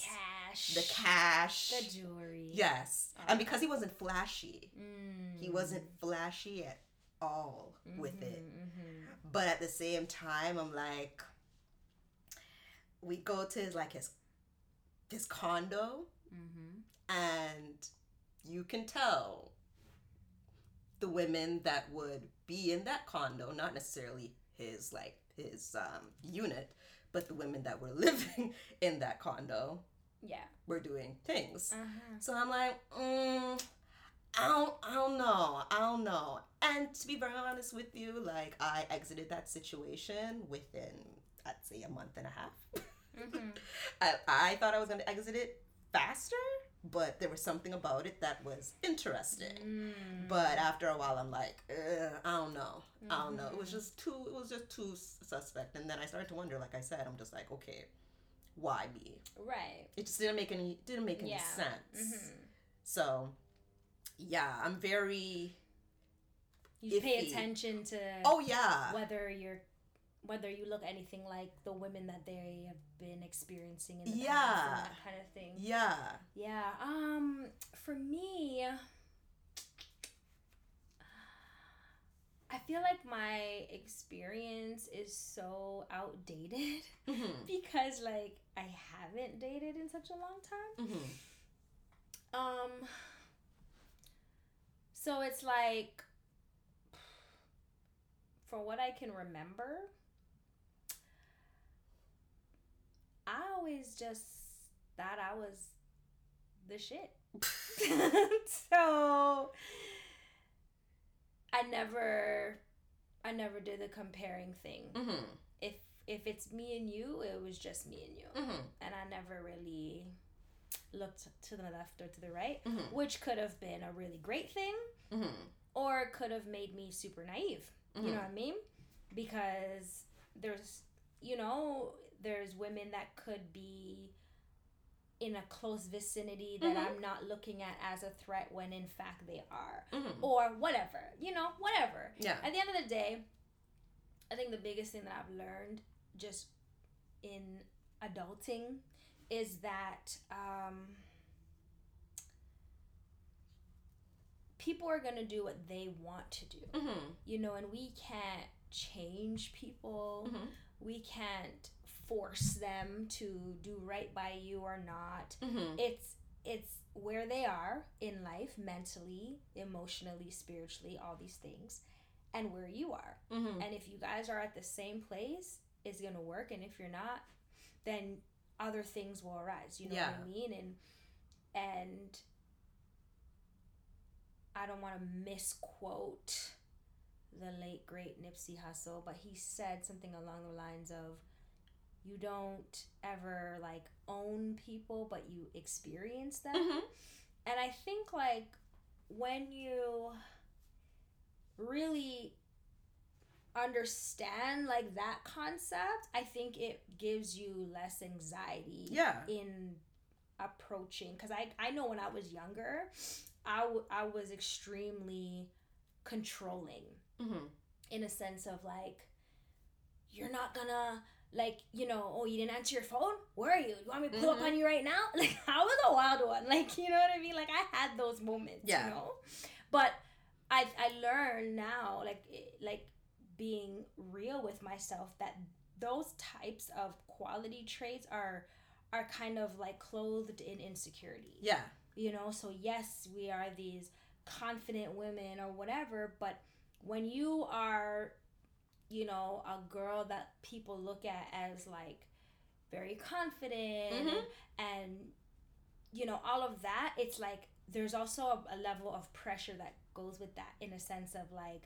The cash. The jewelry. Yes. All and right. Because he wasn't flashy. Mm. He wasn't flashy at all with it. Mm-hmm. But at the same time, I'm like, we go to his condo, mm-hmm. and you can tell the women that would be in that condo, not necessarily his unit, but the women that were living in that condo, yeah, were doing things. Uh-huh. So I'm like, I don't know. And to be very honest with you, like, I exited that situation within, I'd say, a month and a half. Mm-hmm. I thought I was going to exit it faster, but there was something about it that was interesting. Mm. But after a while, I'm like, I don't know. It was just too suspect. And then I started to wonder, like I said, I'm just like, okay, why me? Right. It just didn't make any sense. Mm-hmm. So, yeah, I'm very... You iffy. Pay attention to whether you look anything like the women that they have been experiencing in the past and that kind of thing. Yeah. Yeah. For me, I feel like my experience is so outdated because like I haven't dated in such a long time. Mm-hmm. So it's like, for what I can remember, I always just thought I was the shit. So I never did the comparing thing. Mm-hmm. If it's me and you, it was just me and you. Mm-hmm. And I never really looked to the left or to the right, mm-hmm. which could have been a really great thing, mm-hmm. or could have made me super naive. You know what I mean? Because there's women that could be in a close vicinity that mm-hmm. I'm not looking at as a threat when in fact they are. Mm-hmm. Or whatever. You know, whatever. Yeah. At the end of the day, I think the biggest thing that I've learned just in adulting is that people are going to do what they want to do, mm-hmm. you know, and we can't change people. Mm-hmm. We can't force them to do right by you or not. Mm-hmm. It's where they are in life, mentally, emotionally, spiritually, all these things, and where you are. Mm-hmm. And if you guys are at the same place, it's going to work. And if you're not, then other things will arise. You know what I mean? And I don't want to misquote the late, great Nipsey Hussle, but he said something along the lines of, you don't ever, like, own people, but you experience them. Mm-hmm. And I think, like, when you really understand, like, that concept, I think it gives you less anxiety in approaching. Because I know when I was younger... I was extremely controlling, mm-hmm. in a sense of like, you're not gonna like, you know, oh, you didn't answer your phone? Where are you? You want me to pull up on you right now? Like, I was a wild one. Like, you know what I mean? Like, I had those moments, you know? But I learned now, like being real with myself, that those types of quality traits are kind of like clothed in insecurity. Yeah. You know, so yes, we are these confident women or whatever, but when you are, you know, a girl that people look at as like very confident and, you know, all of that, it's like there's also a level of pressure that goes with that, in a sense of like,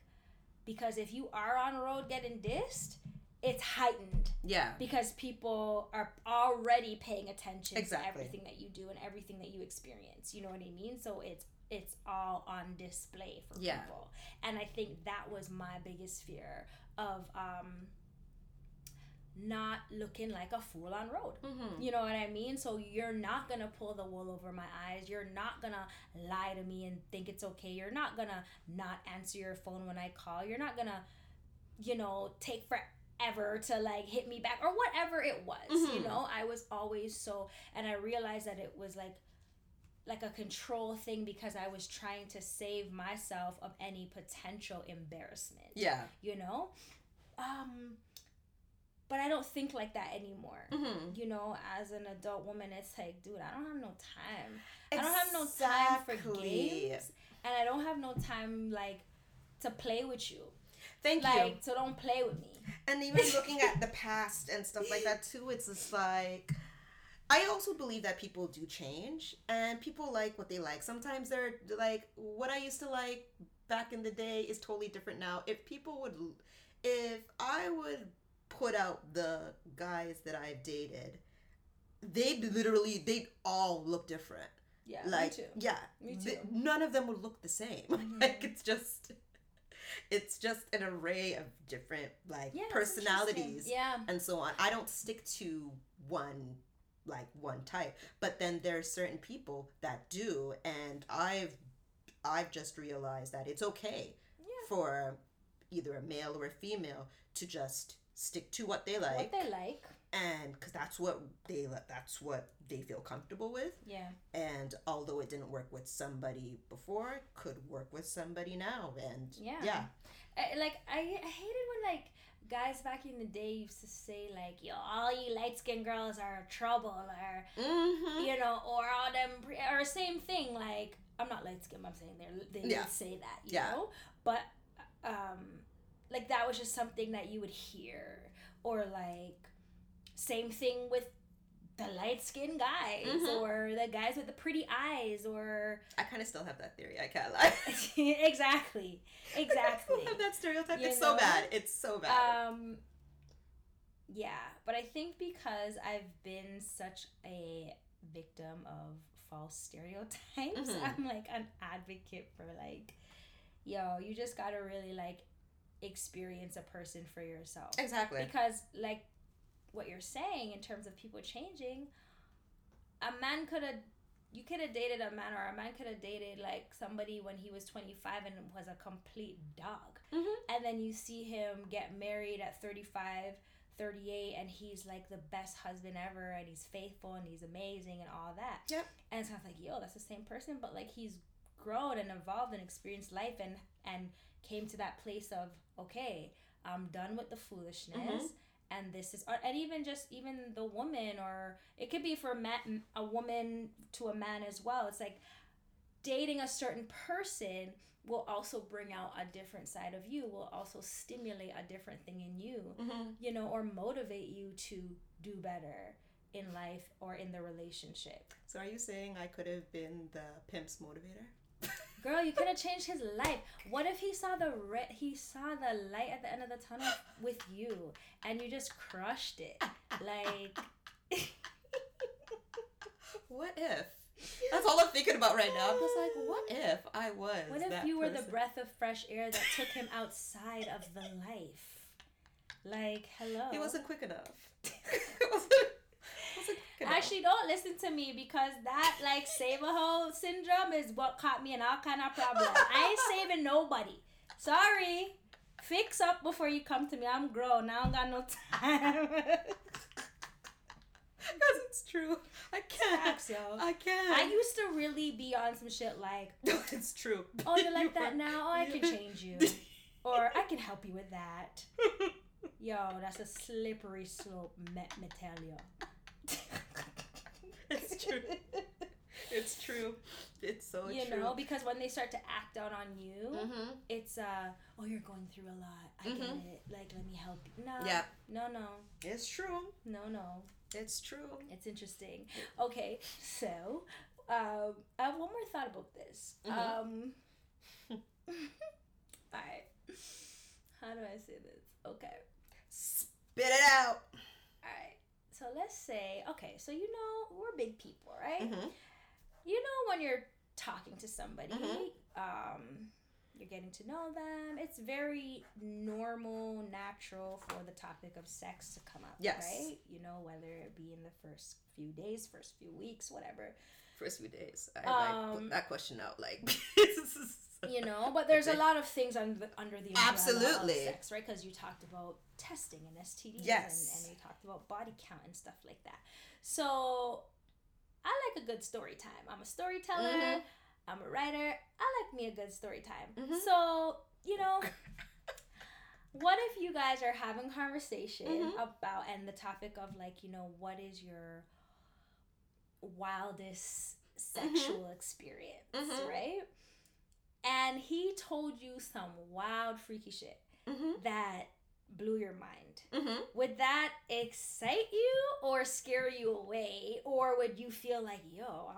because if you are on the road getting dissed, it's heightened. Yeah. Because people are already paying attention to everything that you do and everything that you experience. You know what I mean? So it's all on display for people. And I think that was my biggest fear of not looking like a fool on road. You know what I mean? So you're not going to pull the wool over my eyes. You're not going to lie to me and think it's okay. You're not going to not answer your phone when I call. You're not going to, you know, take forever to like hit me back or whatever it was. You know, I was always so, and I realized that it was like a control thing because I was trying to save myself of any potential embarrassment. You know? But I don't think like that anymore. You know, as an adult woman, it's like, dude, I don't have no time. Exactly. I don't have no time for games. And I don't have no time, like, to play with you. Thank you. So don't play with me. And even looking at the past and stuff like that, too, it's just like... I also believe that people do change, and people like what they like. Sometimes they're like, what I used to like back in the day is totally different now. If I would put out the guys that I've dated, they'd all look different. Yeah, like, me too. Yeah. Me too. None of them would look the same. Like, it's just an array of different, like, personalities and so on. I don't stick to one type, but then there are certain people that do, and I've just realized that it's okay for either a male or a female to just stick to what they like, and because that's what they feel comfortable with. Yeah. And although it didn't work with somebody before, it could work with somebody now, and I hated when like guys back in the day used to say like, yo, all you light-skinned girls are trouble, or you know, or all them or same thing, like, I'm not light-skinned, I'm saying they didn't say that, you know, but like that was just something that you would hear, or like same thing with the light-skinned guys or the guys with the pretty eyes, or I kind of still have that theory, I can't lie. exactly I still have that stereotype. You know? It's so bad. But I think because I've been such a victim of false stereotypes, I'm like an advocate for like, yo, you just gotta really like experience a person for yourself. Exactly. Because like what you're saying in terms of people changing, a man could have dated like somebody when he was 25 and was a complete dog, and then you see him get married at 38, and he's like the best husband ever, and he's faithful and he's amazing and all that. Yep. And it's kind of like, yo, that's the same person, but like he's grown and evolved and experienced life and came to that place of, okay, I'm done with the foolishness. And this is, and even the woman, or it could be for a woman to a man as well. It's like dating a certain person will also bring out a different side of you, will also stimulate a different thing in you, you know, or motivate you to do better in life or in the relationship. So are you saying I could have been the pimp's motivator? Girl, you could have changed his life. What if he saw the light at the end of the tunnel with you, and you just crushed it? Like, what if? That's all I'm thinking about right now. I'm just like, what if I was? What if that you were person? The breath of fresh air that took him outside of the life? Like, hello. He wasn't quick enough. Actually, don't listen to me, because that like save a hoe syndrome is what caught me in all kind of problems. I ain't saving nobody. Sorry. Fix up before you come to me. I'm grown. I don't got no time. Because it's true. I can't. Facts, yo. I can't. I used to really be on some shit like... It's true. Oh, you're like that now? Oh, I can change you. Or I can help you with that. Yo, that's a slippery slope, me tell you. It's true. It's true. It's so true. You know, because when they start to act out on you, mm-hmm. it's, oh, you're going through a lot. I mm-hmm. get it. Like, let me help you. No. Yeah. No. It's true. No. It's true. It's interesting. Okay, so, I have one more thought about this. Mm-hmm. Alright. How do I say this? Okay. Spit it out. Alright. So let's say, okay, so you know, we're big people, right? Mm-hmm. You know when you're talking to somebody, mm-hmm. You're getting to know them. It's very normal, natural for the topic of sex to come up, yes. right? You know, whether it be in the first few days, first few weeks, whatever. First few days. I like put that question out, like... You know, but there's a lot of things under the absolutely of sex, right? Because you talked about testing and STDs, yes. and you talked about body count and stuff like that. So I like a good story time. I'm a storyteller. Mm-hmm. I'm a writer. I like me a good story time. Mm-hmm. So you know, what if you guys are having conversation mm-hmm. about and the topic of like, you know, what is your wildest sexual mm-hmm. experience, mm-hmm. right? And he told you some wild, freaky shit mm-hmm. that blew your mind. Mm-hmm. Would that excite you or scare you away? Or would you feel like, yo,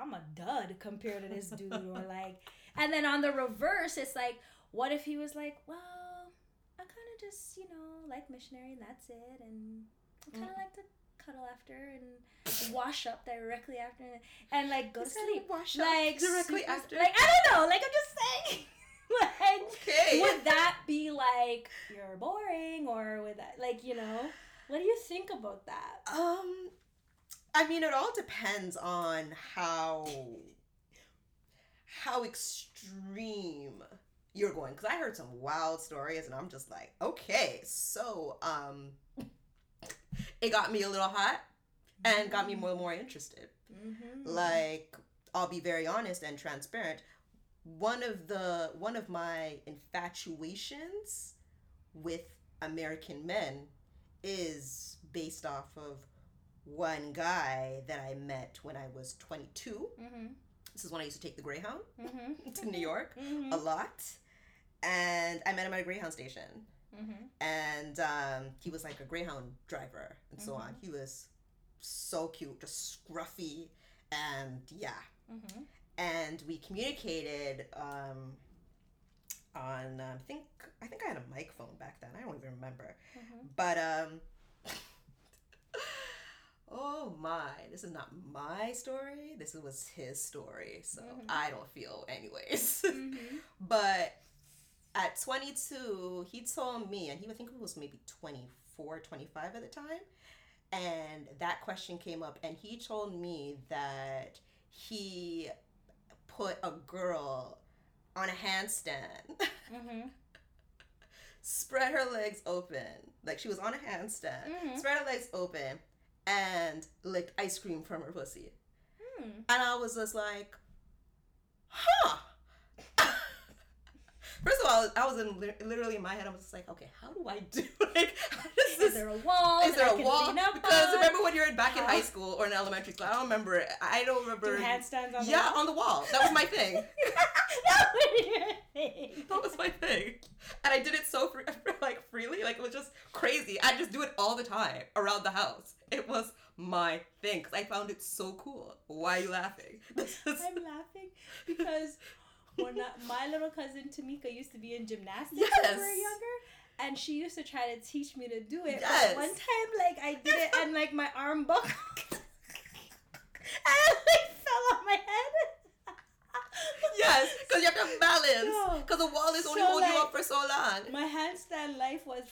I'm a dud compared to this dude? Or like, and then on the reverse, it's like, what if he was like, well, I kind of just, you know, like missionary and that's it. And I kind of mm-hmm. like to cuddle after and wash up directly after and like go to sleep. Wash up like directly after. Like I don't know. Like I'm just saying. Like okay. Would that be like you're boring or would that like you know? What do you think about that? I mean, it all depends on how extreme you're going. Because I heard some wild stories and I'm just like, okay, so it got me a little hot and got me more interested. Mm-hmm. Like, I'll be very honest and transparent. One of my infatuations with American men is based off of one guy that I met when I was 22. Mm-hmm. This is when I used to take the Greyhound mm-hmm. to New York mm-hmm. a lot. And I met him at a Greyhound station. Mm-hmm. And he was like a Greyhound driver and mm-hmm. so on. He was so cute, just scruffy, and yeah. Mm-hmm. And we communicated on I think I had a mic phone back then. I don't even remember, mm-hmm. but oh my, this is not my story. This was his story, so mm-hmm. I don't feel anyways. Mm-hmm. But. At 22, he told me, and he I think it was maybe 24, 25 at the time, and that question came up, and he told me that he put a girl on a handstand, mm-hmm. spread her legs open, like she was on a handstand, mm-hmm. spread her legs open, and licked ice cream from her pussy. Mm. And I was just like, huh. First of all, I was literally in my head, I was just like, okay, how do I do it? Is there a wall? Is there a wall? Because remember when you were back in high school or in elementary school, I don't remember. Do handstands on the wall? Yeah, on the wall. That was my thing. That was my thing. And I did it so freely. Like, it was just crazy. I just do it all the time around the house. It was my thing because I found it so cool. Why are you laughing? I'm laughing because... my little cousin Tamika used to be in gymnastics yes. when we were younger, and she used to try to teach me to do it. Yes. But one time, like, I did it, and, like, my arm buckled. And I, like, fell on my head. Yes, because you have to balance. Because the wall is only holding you up for so long. My handstand life was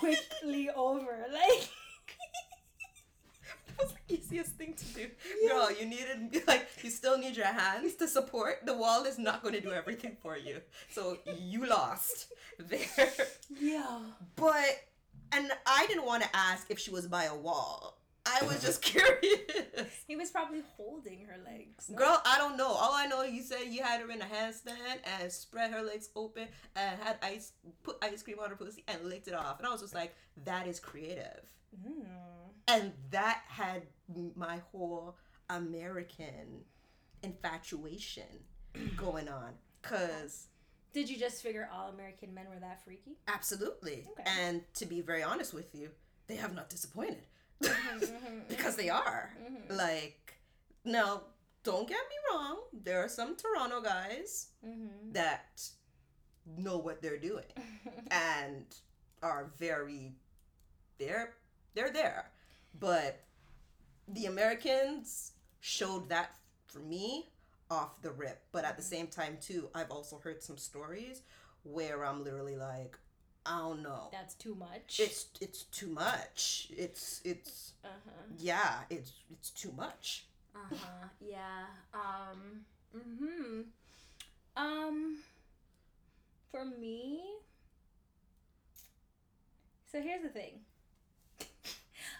quickly over. Like... was the easiest thing to do. Yeah. Girl, you needed, like, you still need your hands to support. The wall is not going to do everything for you. So you lost there. Yeah. But, and I didn't want to ask if she was by a wall. I was just curious. He was probably holding her legs. No? Girl, I don't know. All I know, you said you had her in a handstand and spread her legs open and had put ice cream on her pussy and licked it off. And I was just like, that is creative. Mm. And that had my whole American infatuation going on. Because... Did you just figure all American men were that freaky? Absolutely. Okay. And to be very honest with you, they have not disappointed. Because they are. Mm-hmm. Like, now, don't get me wrong. There are some Toronto guys mm-hmm. that know what they're doing and are very, they're there. But the Americans showed that for me off the rip. But at the same time, too, I've also heard some stories where I'm literally like, I don't know. That's too much. It's too much. It's uh-huh. Yeah, it's too much. Uh-huh. Yeah. Mhm. For me, so here's the thing.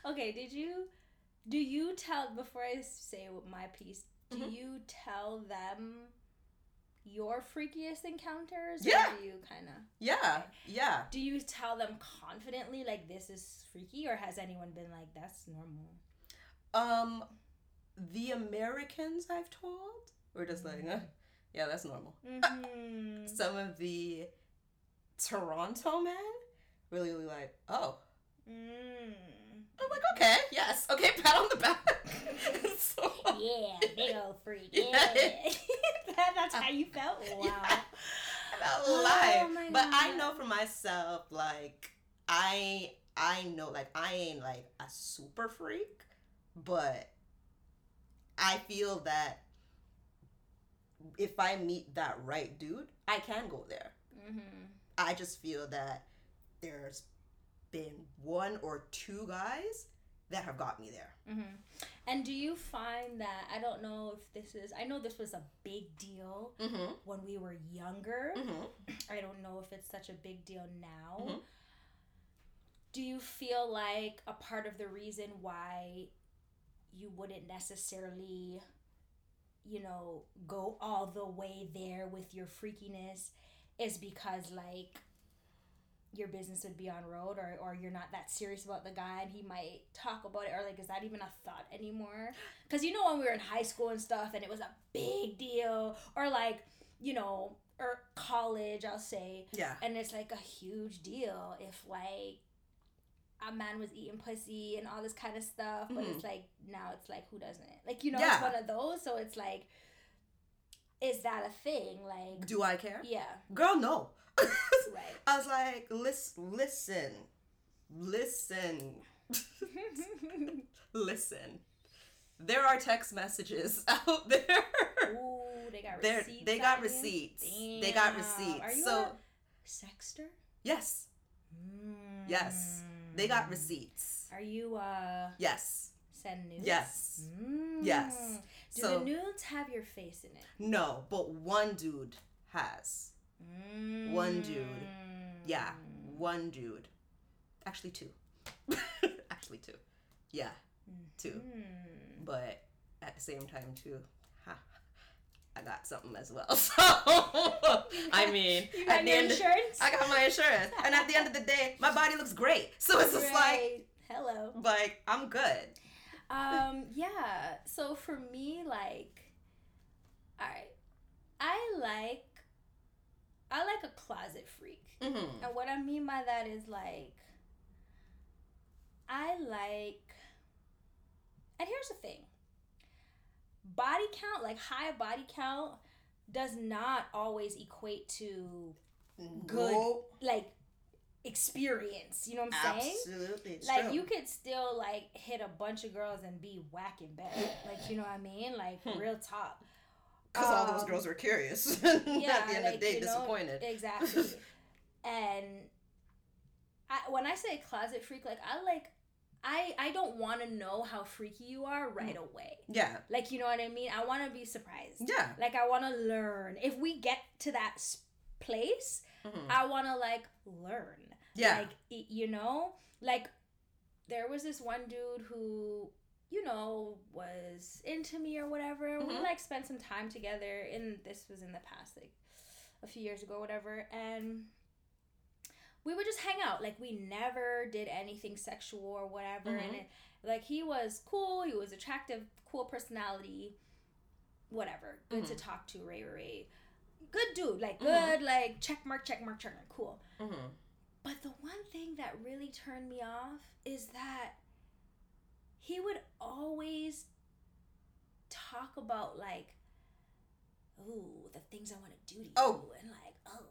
Okay, do you tell, before I say my piece, do mm-hmm. you tell them your freakiest encounters? Yeah. Or do you kind of... Yeah. Okay. Yeah. Do you tell them confidently, like, this is freaky? Or has anyone been like, that's normal? The Americans I've told were just mm-hmm. like, yeah, that's normal. Mm-hmm. Some of the Toronto men really were like, oh. Mm. I'm like, okay, yes. Okay, pat on the back. So, yeah, big old freak. Yeah. That's how you felt? Wow. Yeah. About life. Oh, but God. I know for myself, like, I know, like, I ain't, like, a super freak, but I feel that if I meet that right dude, I can go there. Mm-hmm. I just feel that there's been one or two guys that have got me there. Mm-hmm. And do you find that, I don't know if this is, I know this was a big deal mm-hmm. when we were younger. Mm-hmm. I don't know if it's such a big deal now. Mm-hmm. Do you feel like a part of the reason why you wouldn't necessarily, you know, go all the way there with your freakiness is because, like, your business would be on road, or you're not that serious about the guy and he might talk about it, or like, is that even a thought anymore? Because, you know, when we were in high school and stuff and it was a big deal, or like, you know, or college, I'll say, yeah, and it's like a huge deal if, like, a man was eating pussy and all this kind of stuff, but mm-hmm. it's like, now it's like, who doesn't? Like, you know, yeah. It's one of those, so it's like, is that a thing? Like, do I care? Yeah. Girl, no. Right. I was like, listen. There are text messages out there. Ooh, they got receipts. Damn. They got receipts. Are you a sexter? Yes. Mm. Yes. They got receipts. Are you a... Yes. Send nudes? Yes. Mm. Yes. Do the nudes have your face in it? No, but one dude has. Mm. One dude. Yeah. One dude. Actually, two. Yeah. Mm. Two. But at the same time, too, I got something as well. So, I mean... You got your insurance? I got my insurance. And at the end of the day, my body looks great. So it's just like... Hello. Like, I'm good. Yeah. So for me, like, all right, I like a closet freak. Mm-hmm. And what I mean by that is, like, and here's the thing. Body count, like, high body count does not always equate to good, like, experience, you know what I'm saying? Absolutely. It's like, true. You could still, like, hit a bunch of girls and be whack in bed. Like, you know what I mean? Like, real talk. Because all those girls were curious. Yeah, at the end of the day, disappointed. Know, exactly. And when I say closet freak, like, I like, I don't want to know how freaky you are right away. Yeah. Like, you know what I mean? I want to be surprised. Yeah. Like, I want to learn. If we get to that place, mm-hmm. I want to, like, learn. Yeah. Like, you know? Like, there was this one dude who, you know, was into me or whatever. Mm-hmm. We, like, spent some time together. And this was in the past, like, a few years ago, whatever. And we would just hang out. Like, we never did anything sexual or whatever. Mm-hmm. And, like, he was cool. He was attractive, cool personality, whatever. Good mm-hmm. to talk to, Ray. Good dude. Like, good, mm-hmm. like, check mark. Cool. Mm-hmm. But the one thing that really turned me off is that he would always talk about, like, ooh, the things I want to do to you. Oh. And like, oh,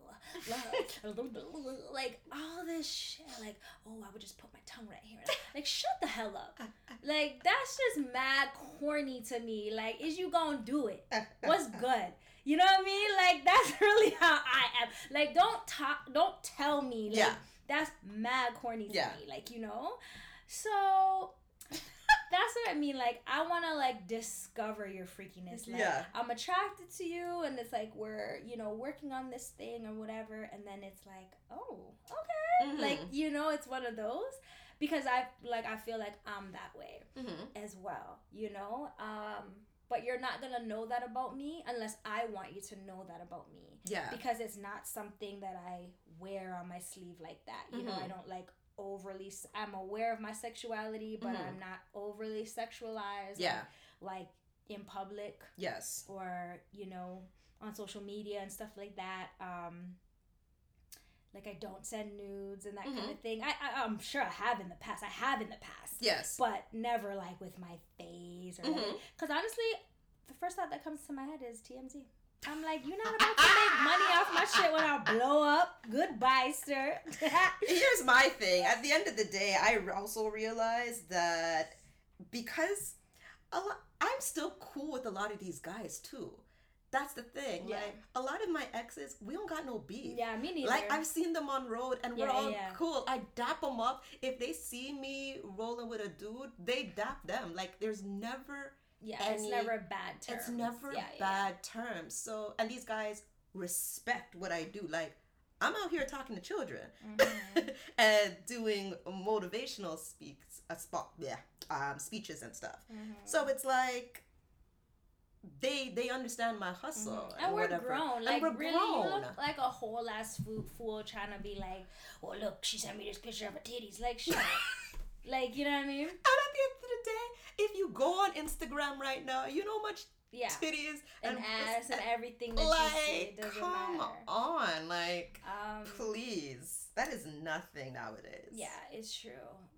like all this shit. Like, oh, I would just put my tongue right here. Like, shut the hell up. Like, that's just mad corny to me. Like, is you gonna do it? What's good? You know what I mean? Like, that's really how I am. Like, don't tell me. Like, yeah. That's mad corny to me. Like, you know? So that's what I mean. Like, I want to, like, discover your freakiness. Like, I'm attracted to you, and it's like we're, you know, working on this thing or whatever, and then it's like, oh, okay. Mm-hmm. Like, you know, it's one of those. Because I feel like I'm that way mm-hmm. as well, you know? But you're not going to know that about me unless I want you to know that about me. Yeah. Because it's not something that I wear on my sleeve like that. You mm-hmm. know, I don't, like, overly, I'm aware of my sexuality, but mm-hmm. I'm not overly sexualized. Yeah. Like, in public. Yes. Or, you know, on social media and stuff like that. Like, I don't send nudes and that mm-hmm. kind of thing. I'm sure I have in the past. Yes. But never, like, with my face or mm-hmm. like, because honestly, the first thought that comes to my head is TMZ. I'm like, you're not about to make money off my shit when I blow up. Goodbye, sir. Here's my thing. At the end of the day, I also realized that because I'm still cool with a lot of these guys, too. That's the thing. Yeah. Like, a lot of my exes, we don't got no beef. Yeah, me neither. Like, I've seen them on road, and we're all cool. I dap them up. If they see me rolling with a dude, they dap them. Like, there's never... Yeah, it's never a bad term. It's never a bad term. So, and these guys respect what I do. Like, I'm out here talking to children mm-hmm. and doing motivational speeches and stuff. Mm-hmm. So it's like they understand my hustle mm-hmm. and we're whatever. Grown. Like, we're really grown. You look like a whole ass fool trying to be like, oh, look, she sent me this picture of her titties. Like, shut up. Like, you know what I mean? And at the end of the day, if you go on Instagram right now, you know how much titties and ass and everything that, like, you see. It doesn't matter. Come on. Like, please. That is nothing nowadays. Yeah, it's true.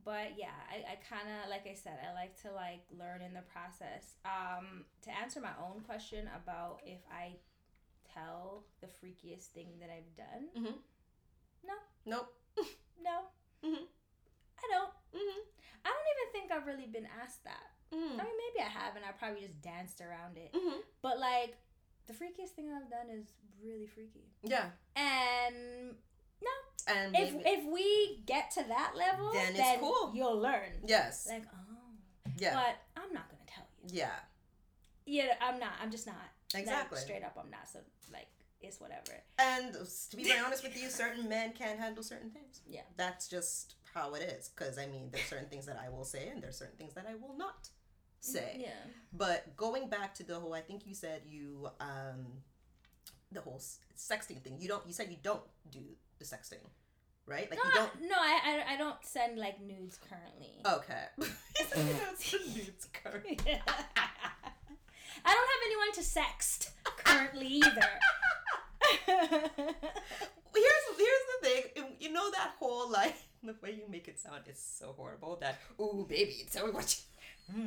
But, yeah, I kind of, like I said, I like to, like, learn in the process. To answer my own question about if I tell the freakiest thing that I've done, mm-hmm. no. Nope. No. Mm-hmm. I don't. Mm-hmm. I don't even think I've really been asked that. Mm-hmm. I mean, maybe I have, and I probably just danced around it. Mm-hmm. But, like, the freakiest thing I've done is really freaky. Yeah. And no. And if we get to that level, then it's cool. You'll learn. Yes. Like, oh. Yeah. But I'm not gonna tell you. Yeah. Yeah, I'm not. I'm just not. Exactly. Like, straight up, I'm not. So, like, it's whatever. And to be very honest with you, certain men can't handle certain things. Yeah. That's just how it is, because I mean, there's certain things that I will say and there's certain things that I will not say. Yeah. But going back to the whole, I think you said you the whole sexting thing. You said you don't do the sexting, right? Like, no, you don't. No, I don't send, like, nudes currently. Okay. You don't send nudes currently. Yeah. I don't have anyone to sext currently either. Here's the thing. You know that whole, like, the way you make it sound is so horrible. That, ooh, baby, tell me what you...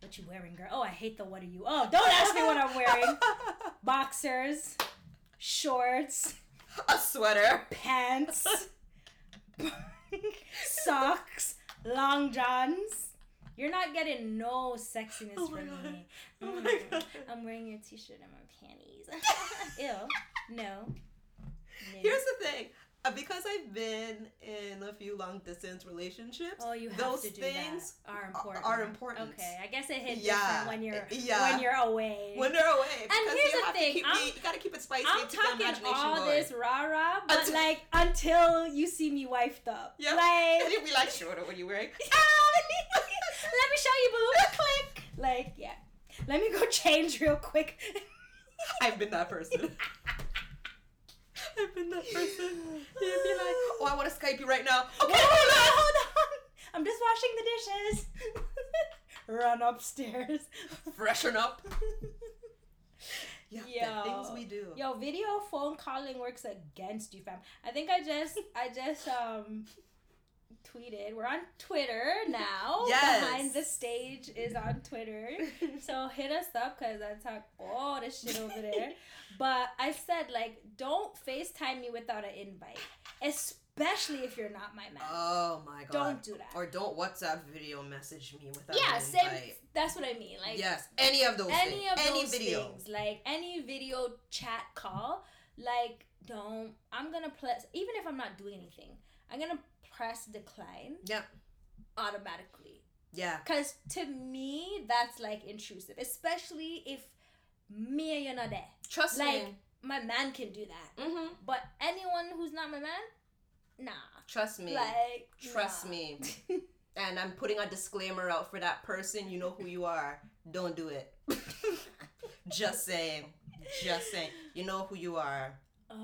What you wearing, girl? Oh, I hate the what are you... Oh, don't ask me what I'm wearing. Boxers, shorts. A sweater. Pants. Socks. Long johns. You're not getting no sexiness from me. Oh my God. I'm wearing your t-shirt and my panties. Ew. No. Here's the thing. because I've been in a few long distance relationships, those things are important. Okay, I guess it hits different when you're away. When they're away. And here's the thing, you gotta keep it spicy. I'm talking all this rah-rah, but until you see me wifed up. Yeah. And you'll be like, Sharona, what are you wearing? Let me show you, boo. Click. Let me go change real quick. I've been that person. You'd be like, oh, I want to Skype you right now. Okay, hold on. I'm just washing the dishes. Run upstairs. Freshen up. Yeah, the things we do. Yo, video phone calling works against you, fam. I think I just tweeted. We're on Twitter now. Yes. Behind the Stage is on Twitter. So hit us up because I talk all this shit over there. But I said, don't FaceTime me without an invite. Especially if you're not my man. Oh my God. Don't do that. Or don't WhatsApp video message me without an invite. Yeah, same. That's what I mean. Yes, any of those things. Any video. Any video chat call. Don't. I'm going to press, even if I'm not doing anything, I'm going to press decline. Yeah. Automatically. Yeah. Because to me, that's intrusive, especially if me and you're not there. Trust me. My man can do that. Mm-hmm. But anyone who's not my man, nah. Trust me. Trust me. And I'm putting a disclaimer out for that person. You know who you are. Don't do it. Just saying. You know who you are.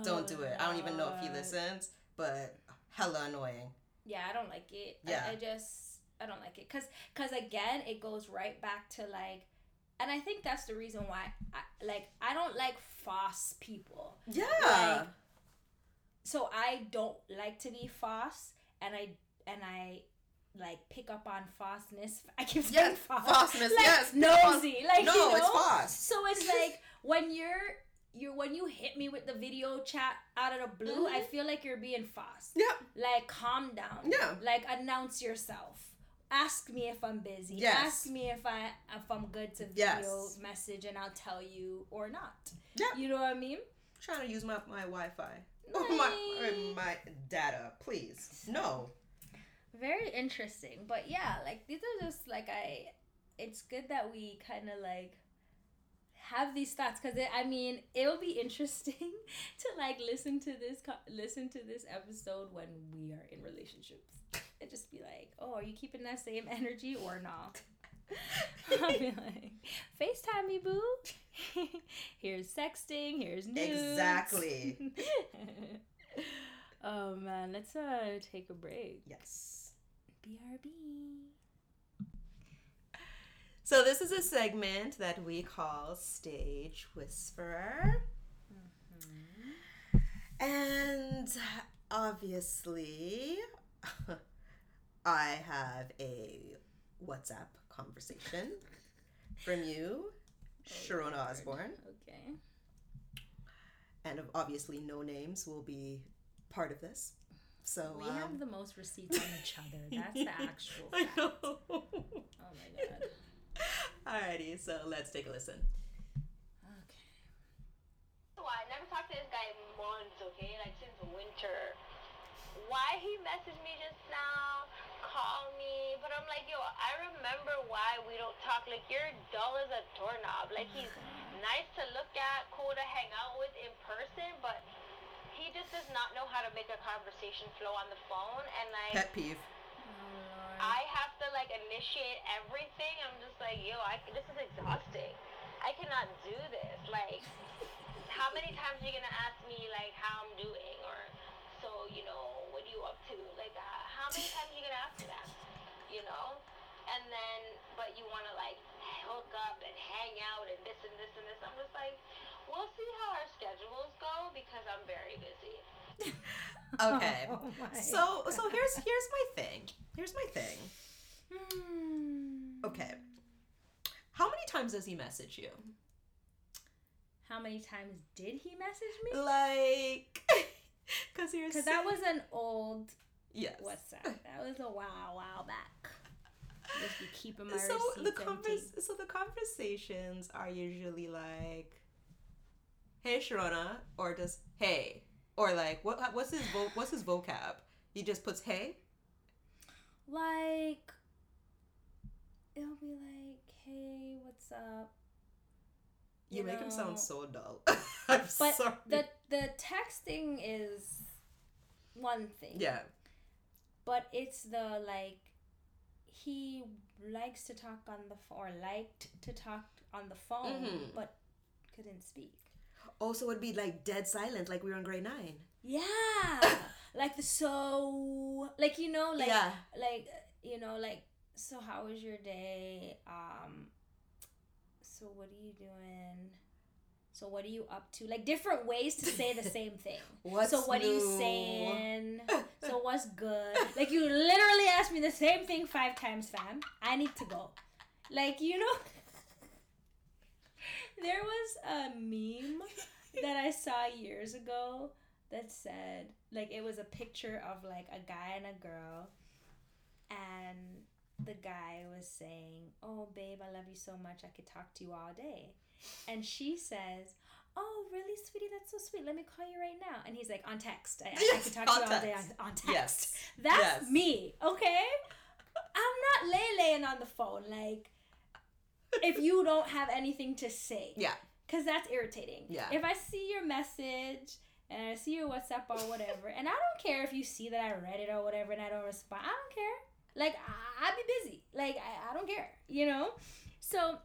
Don't do it. I don't even know if he listens, but hella annoying. Yeah, I don't like it. Yeah. I don't like it. Because again, it goes right back to and I think that's the reason why I don't like FOSS people. Yeah. So I don't like to be FOSS, and I pick up on FOSSness. I keep saying FOSS. FOSSness, yes. Nosy. No, it's FOSS. So it's when when you hit me with the video chat out of the blue, mm-hmm. I feel like you're being FOSS. Yeah. Calm down. Yeah. Announce yourself. Ask me if I'm busy. Yes. Ask me if I'm good to video message, and I'll tell you or not. Yeah. You know what I mean? I'm trying to use my Wi-Fi. My data, please. No. Very interesting. But yeah, these are just it's good that we kind of have these thoughts, because it'll be interesting to listen to this episode when we are in relationships and just be like, oh, are you keeping that same energy or not? I'll be like, FaceTime me, boo. Here's sexting, here's nudes. Exactly. Oh man, let's take a break. Yes. BRB. So this is a segment that we call Stage Whisperer. Mm-hmm. And obviously, I have a WhatsApp conversation from you, Sharona Osborne. Okay. And obviously no names will be part of this. So we have the most receipts on each other. That's the actual fact. I know. Oh my God. Alrighty, so let's take a listen. Okay. So I never talked to this guy in months, okay? Since winter. Why he messaged me just now, call me, but I'm like, yo, I remember why we don't talk. You're dull as a doorknob. He's nice to look at, cool to hang out with in person, but he just does not know how to make a conversation flow on the phone. And pet peeve. I have to initiate everything. I'm just like, yo, this is exhausting. I cannot do this. How many times are you gonna ask me how I'm doing, or so, what are you up to? How many times are you gonna ask me that? And then, but you wanna hook up and hang out and this and this and this. I'm just like, we'll see how our schedules go because I'm very busy. Okay. So here's my thing. Okay. How many times does he message you? How many times did he message me? Because that was an old WhatsApp. That was a while back. Just be keeping my receipts empty. So the conversations are usually "Hey, Sharona," or just "Hey." Or like what's his vocab? He just puts hey. Like it'll be like, hey, what's up? You make him sound so dull. I'm sorry. But the texting is one thing. Yeah. But it's the like he likes to talk on the phone, or liked to talk on the phone, mm-hmm. but couldn't speak. Oh, so it'd be like dead silent, like we were in grade 9. Yeah. So how was your day? So what are you doing? So what are you up to? Like different ways to say the same thing. Are you saying? So what's good? Like you literally asked me the same thing 5 times, fam. I need to go. Like, you know, there was a meme that I saw years ago that said, like, it was a picture of like a guy and a girl, and the guy was saying, oh babe, I love you so much, I could talk to you all day. And she says, oh really, sweetie, that's so sweet, let me call you right now. And he's like, on text. I could talk to you all day on text. Yes. That's me, okay? I'm not laying on the phone, like, if you don't have anything to say. Yeah. Because that's irritating. Yeah. If I see your message and I see your WhatsApp or whatever, and I don't care if you see that I read it or whatever and I don't respond, I don't care. Like, I'd be busy. Like, I don't care, you know? So,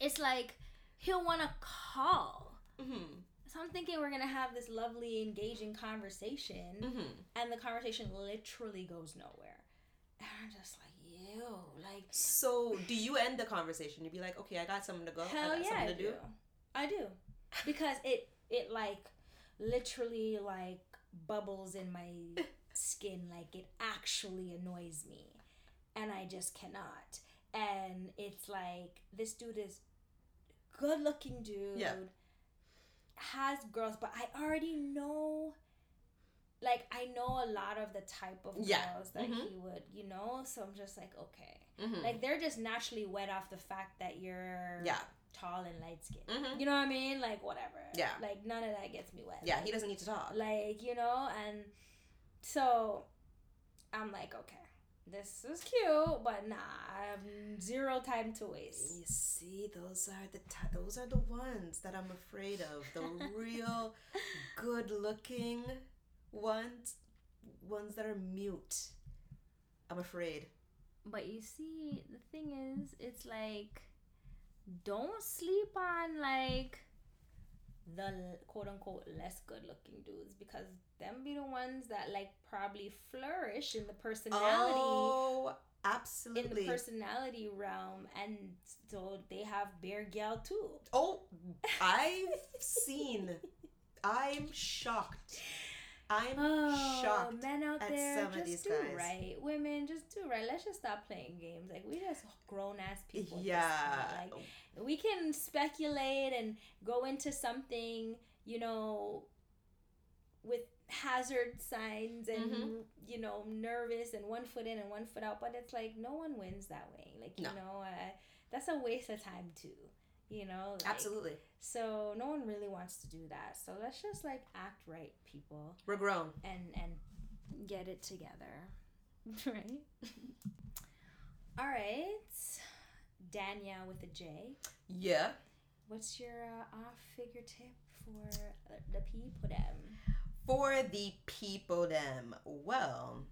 it's like, he'll want to call. Mm-hmm. So I'm thinking we're going to have this lovely, engaging conversation, mm-hmm. and the conversation literally goes nowhere. And I'm just like, ew. Like, so, do you end the conversation? You be like, okay, I got something to go. I got something to do. I do. Because it like, literally, like, bubbles in my... skin. Like, it actually annoys me, and I just cannot. And it's like, this dude is good looking dude, yeah. has girls, but I already know, like, I know a lot of the type of yeah. girls that mm-hmm. he would, you know. So I'm just like, okay, mm-hmm. like, they're just naturally wet off the fact that you're yeah. tall and light skinned, mm-hmm. you know what I mean? Like, whatever. Yeah, like, none of that gets me wet. Yeah, like, he doesn't need to talk, like, you know. And so, I'm like, okay, this is cute, but nah, I have 0 time to waste. You see, those are the ones that I'm afraid of. The real good-looking ones that are mute. I'm afraid. But you see, the thing is, it's like, don't sleep on, like, the quote-unquote less good-looking dudes, because them be the ones that, like, probably flourish in the personality. Oh, absolutely. In the personality realm, and so they have bear gal too. Oh, I've seen. I'm shocked. shocked. Men out at there, some just of these do guys. Right. Women, just do right. Let's just stop playing games. Like, we just grown ass people. Yeah. Like, we can speculate and go into something, you know, with hazard signs and mm-hmm. you know, nervous and one foot in and one foot out, but it's like, no one wins that way. Like, you know, that's a waste of time too, you know. Like, absolutely. So no one really wants to do that, so let's just, like, act right, people. We're grown and get it together. Right. All right, Danielle with a J. yeah, what's your off-figure tip for the people them? For the people them. Well,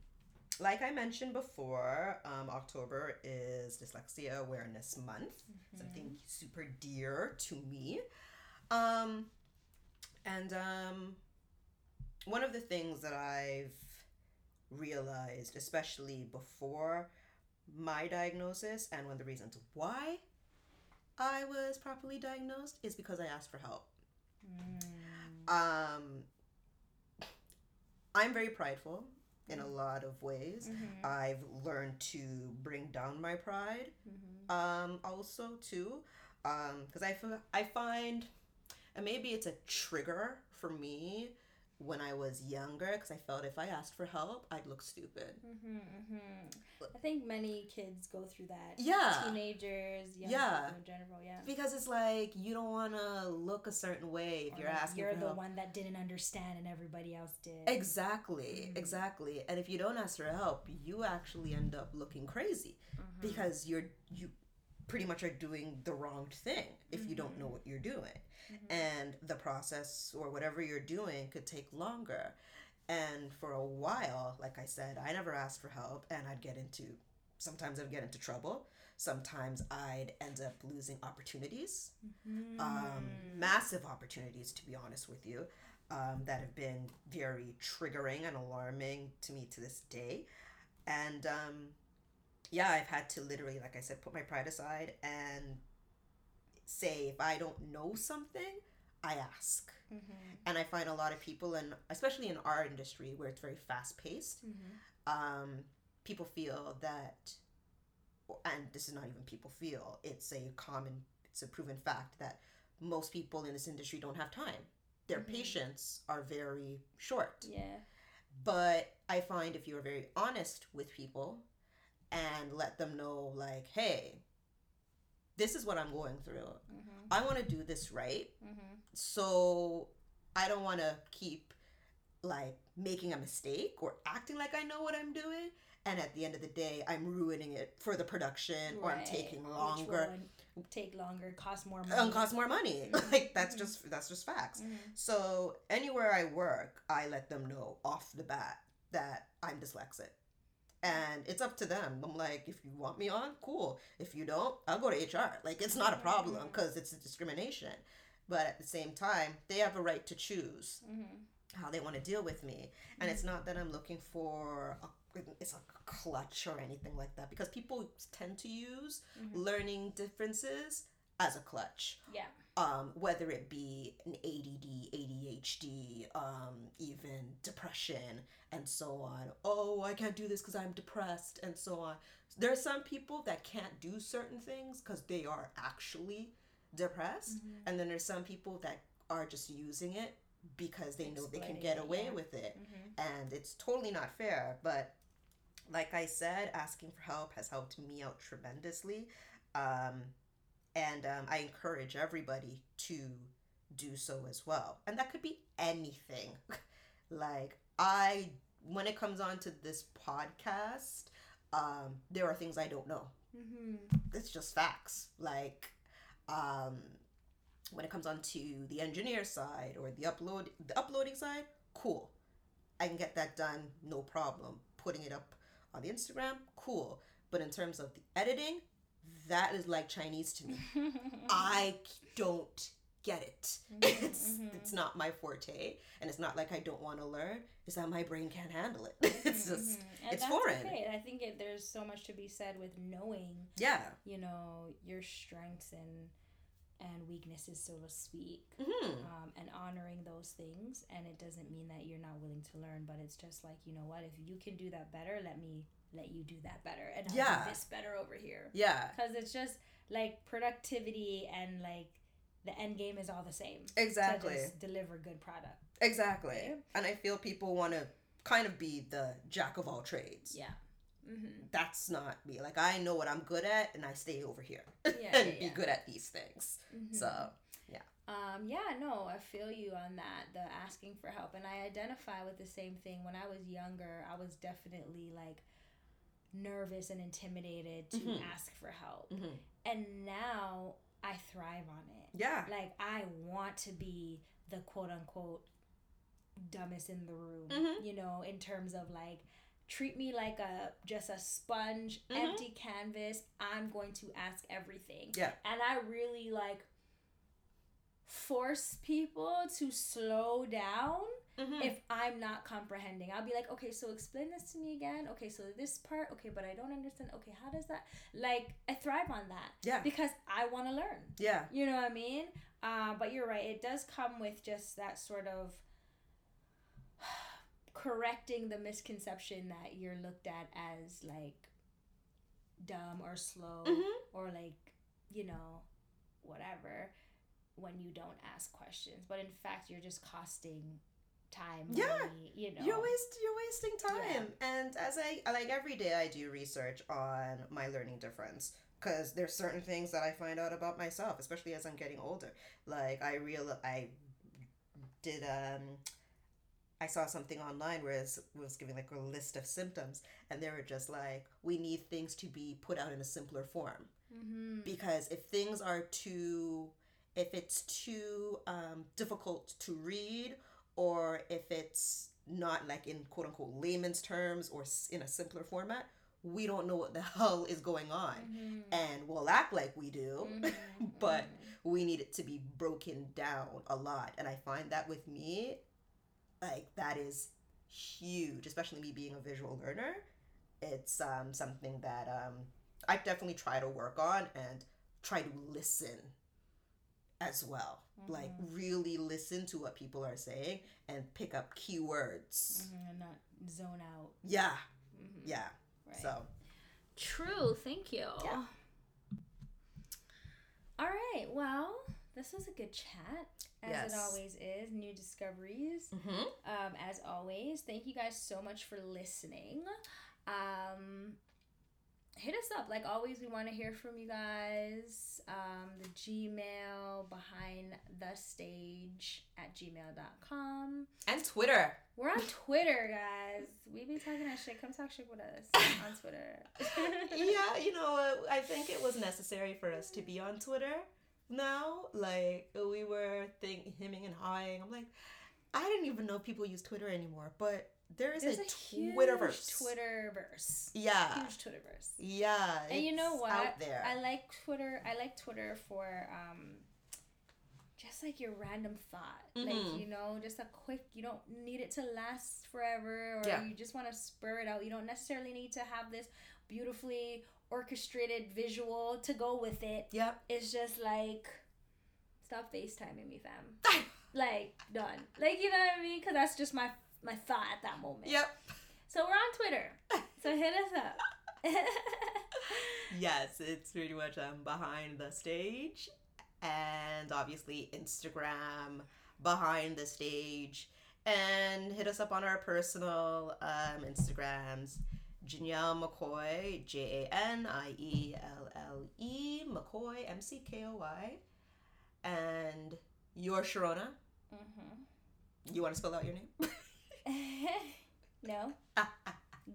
like I mentioned before, October is Dyslexia Awareness Month. Mm-hmm. Something super dear to me. One of the things that I've realized, especially before my diagnosis, and one of the reasons why I was properly diagnosed, is because I asked for help. Mm. I'm very prideful in a lot of ways. Mm-hmm. I've learned to bring down my pride, mm-hmm. Also too, because I find, and maybe it's a trigger for me when I was younger, because I felt if I asked for help, I'd look stupid. Mm-hmm, mm-hmm. think many kids go through that. Yeah. Teenagers, young people in general, because it's like, you don't want to look a certain way if you're asking for help. You're the one that didn't understand and everybody else did. Exactly, exactly. And if you don't ask for help, you actually end up looking crazy because you pretty much are doing the wrong thing if you don't know what you're doing. And the process or whatever you're doing could take longer. And for a while, like I said, I never asked for help, and sometimes I'd get into trouble. Sometimes I'd end up losing opportunities, massive opportunities, to be honest with you, that have been very triggering and alarming to me to this day. And I've had to literally, like I said, put my pride aside and say, if I don't know something, I ask. And I find a lot of people, and especially in our industry where it's very fast-paced, people feel that, and this is not even people feel, it's a proven fact that most people in this industry don't have time. Their patience are very short. Yeah. But I find if you're very honest with people and let them know, like, hey, this is what I'm going through. I want to do this right. So I don't want to keep like making a mistake or acting like I know what I'm doing. And at the end of the day, I'm ruining it for the production or I'm taking longer. Take longer, cost more money. And cost more money. Like that's just facts. So anywhere I work, I let them know off the bat that I'm dyslexic. And it's up to them. I'm like, if you want me on, cool. If you don't, I'll go to HR. Like, it's not a problem because it's a discrimination. But at the same time, they have a right to choose how they want to deal with me. And it's not that I'm looking for a clutch or anything like that, because people tend to use learning differences as a clutch. Yeah. Whether it be an ADD, ADHD, even depression, and so on. Oh, I can't do this because I'm depressed, and so on. There are some people that can't do certain things because they are actually depressed. And then there's some people that are just using it because they know they can get away with it. And it's totally not fair. But like I said, asking for help has helped me out tremendously. And I encourage everybody to do so as well. And that could be anything. When it comes on to this podcast, there are things I don't know. It's just facts. When it comes on to the engineer side or the uploading side, cool. I can get that done, no problem. Putting it up on the Instagram, cool. But in terms of the editing, that is like Chinese to me. I don't get it. It's not my forte, and it's not like I don't want to learn. It's that my brain can't handle it. It's just it's foreign. Okay. I think there's so much to be said with knowing. Yeah. You know your strengths and weaknesses, so to speak, and honoring those things. And it doesn't mean that you're not willing to learn, but it's just like, you know what, if you can do that better, let you do that better, and I'll do this better over here. Yeah. Because it's just like productivity and like the end game is all the same. Exactly. So just deliver good product. Exactly. Right? And I feel people want to kind of be the jack of all trades. Yeah. That's not me. Like, I know what I'm good at and I stay over here be good at these things. So, yeah. I feel you on that, the asking for help. And I identify with the same thing. When I was younger, I was definitely like nervous and intimidated to ask for help. And now I thrive on it. Yeah. Like, I want to be the quote unquote dumbest in the room, you know, in terms of like, treat me like a sponge, empty canvas. I'm going to ask everything. Yeah. And I really like force people to slow down if I'm not comprehending. I'll be like, okay, so explain this to me again. Okay, so this part. Okay, but I don't understand. Okay, how does that? Like, I thrive on that. Yeah. Because I want to learn. Yeah. You know what I mean? But you're right. It does come with just that sort of correcting the misconception that you're looked at as like dumb or slow or like, you know, whatever, when you don't ask questions. But in fact, you're just costing time. Yeah, money, you know, you're wasting time. Yeah. And as I like every day, I do research on my learning difference. Because there's certain things that I find out about myself, especially as I'm getting older. Like, I saw something online where it was giving, like, a list of symptoms. And they were just like, we need things to be put out in a simpler form. Mm-hmm. Because if things are too... If it's too difficult to read, or if it's not, like, in quote-unquote layman's terms or in a simpler format... we don't know what the hell is going on, mm-hmm. and we'll act like we do, mm-hmm. but we need it to be broken down a lot. And I find that with me, like, that is huge, especially me being a visual learner. It's something that I definitely try to work on, and try to listen as well. Mm-hmm. Like, really listen to what people are saying and pick up keywords. Mm-hmm, and not zone out. Yeah, mm-hmm. yeah. Right. So true. Thank you. Yeah. All right. Well, this was a good chat, as yes. it always is. New discoveries. Mm-hmm. As always, thank you guys so much for listening. Hit us up. Like always, we want to hear from you guys. The Gmail, behindthestage@gmail.com. And Twitter. We're on Twitter, guys. We be talking that shit. Come talk shit with us on Twitter. Yeah, you know, I think it was necessary for us to be on Twitter now. Like, we were hemming and hawing. I'm like, I didn't even know people use Twitter anymore, but... There's a Twitterverse. Yeah. Huge Twitterverse. Yeah. And you know what? Out there. I like Twitter for just like your random thought. Mm-hmm. Like, you know, just a quick, you don't need it to last forever, or yeah. you just want to spur it out. You don't necessarily need to have this beautifully orchestrated visual to go with it. Yep. It's just like, stop FaceTiming me, fam. Like, done. Like, you know what I mean? Because that's just my thought at that moment. Yep. So we're on Twitter. So hit us up. Yes, it's pretty much Behind the Stage, and obviously Instagram, Behind the Stage, and hit us up on our personal Instagrams. Janielle McCoy, Janielle McCoy, McKoy, and your Sharona. Mm-hmm. You want to spell out your name? No.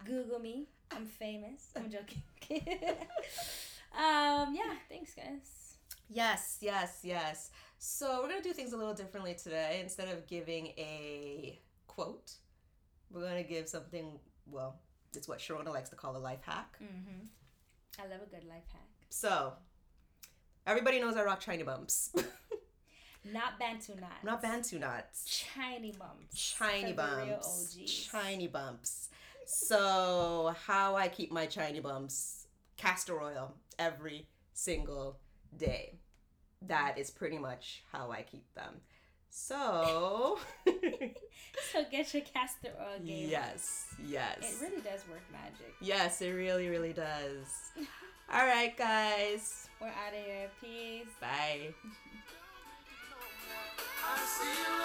Google me. I'm famous. I'm joking. Yeah, thanks, guys. Yes. So we're going to do things a little differently today. Instead of giving a quote, we're going to give something, well, it's what Sharona likes to call a life hack. Mm-hmm. I love a good life hack. So, everybody knows I rock China bumps. Not Bantu knots. Chiny bumps. Chiny bumps. So how I keep my chiny bumps? Castor oil every single day. That is pretty much how I keep them. So. So get your castor oil game. Yes. It really does work magic. Yes, it really, really does. All right, guys. We're out of here. Peace. Bye. I see you.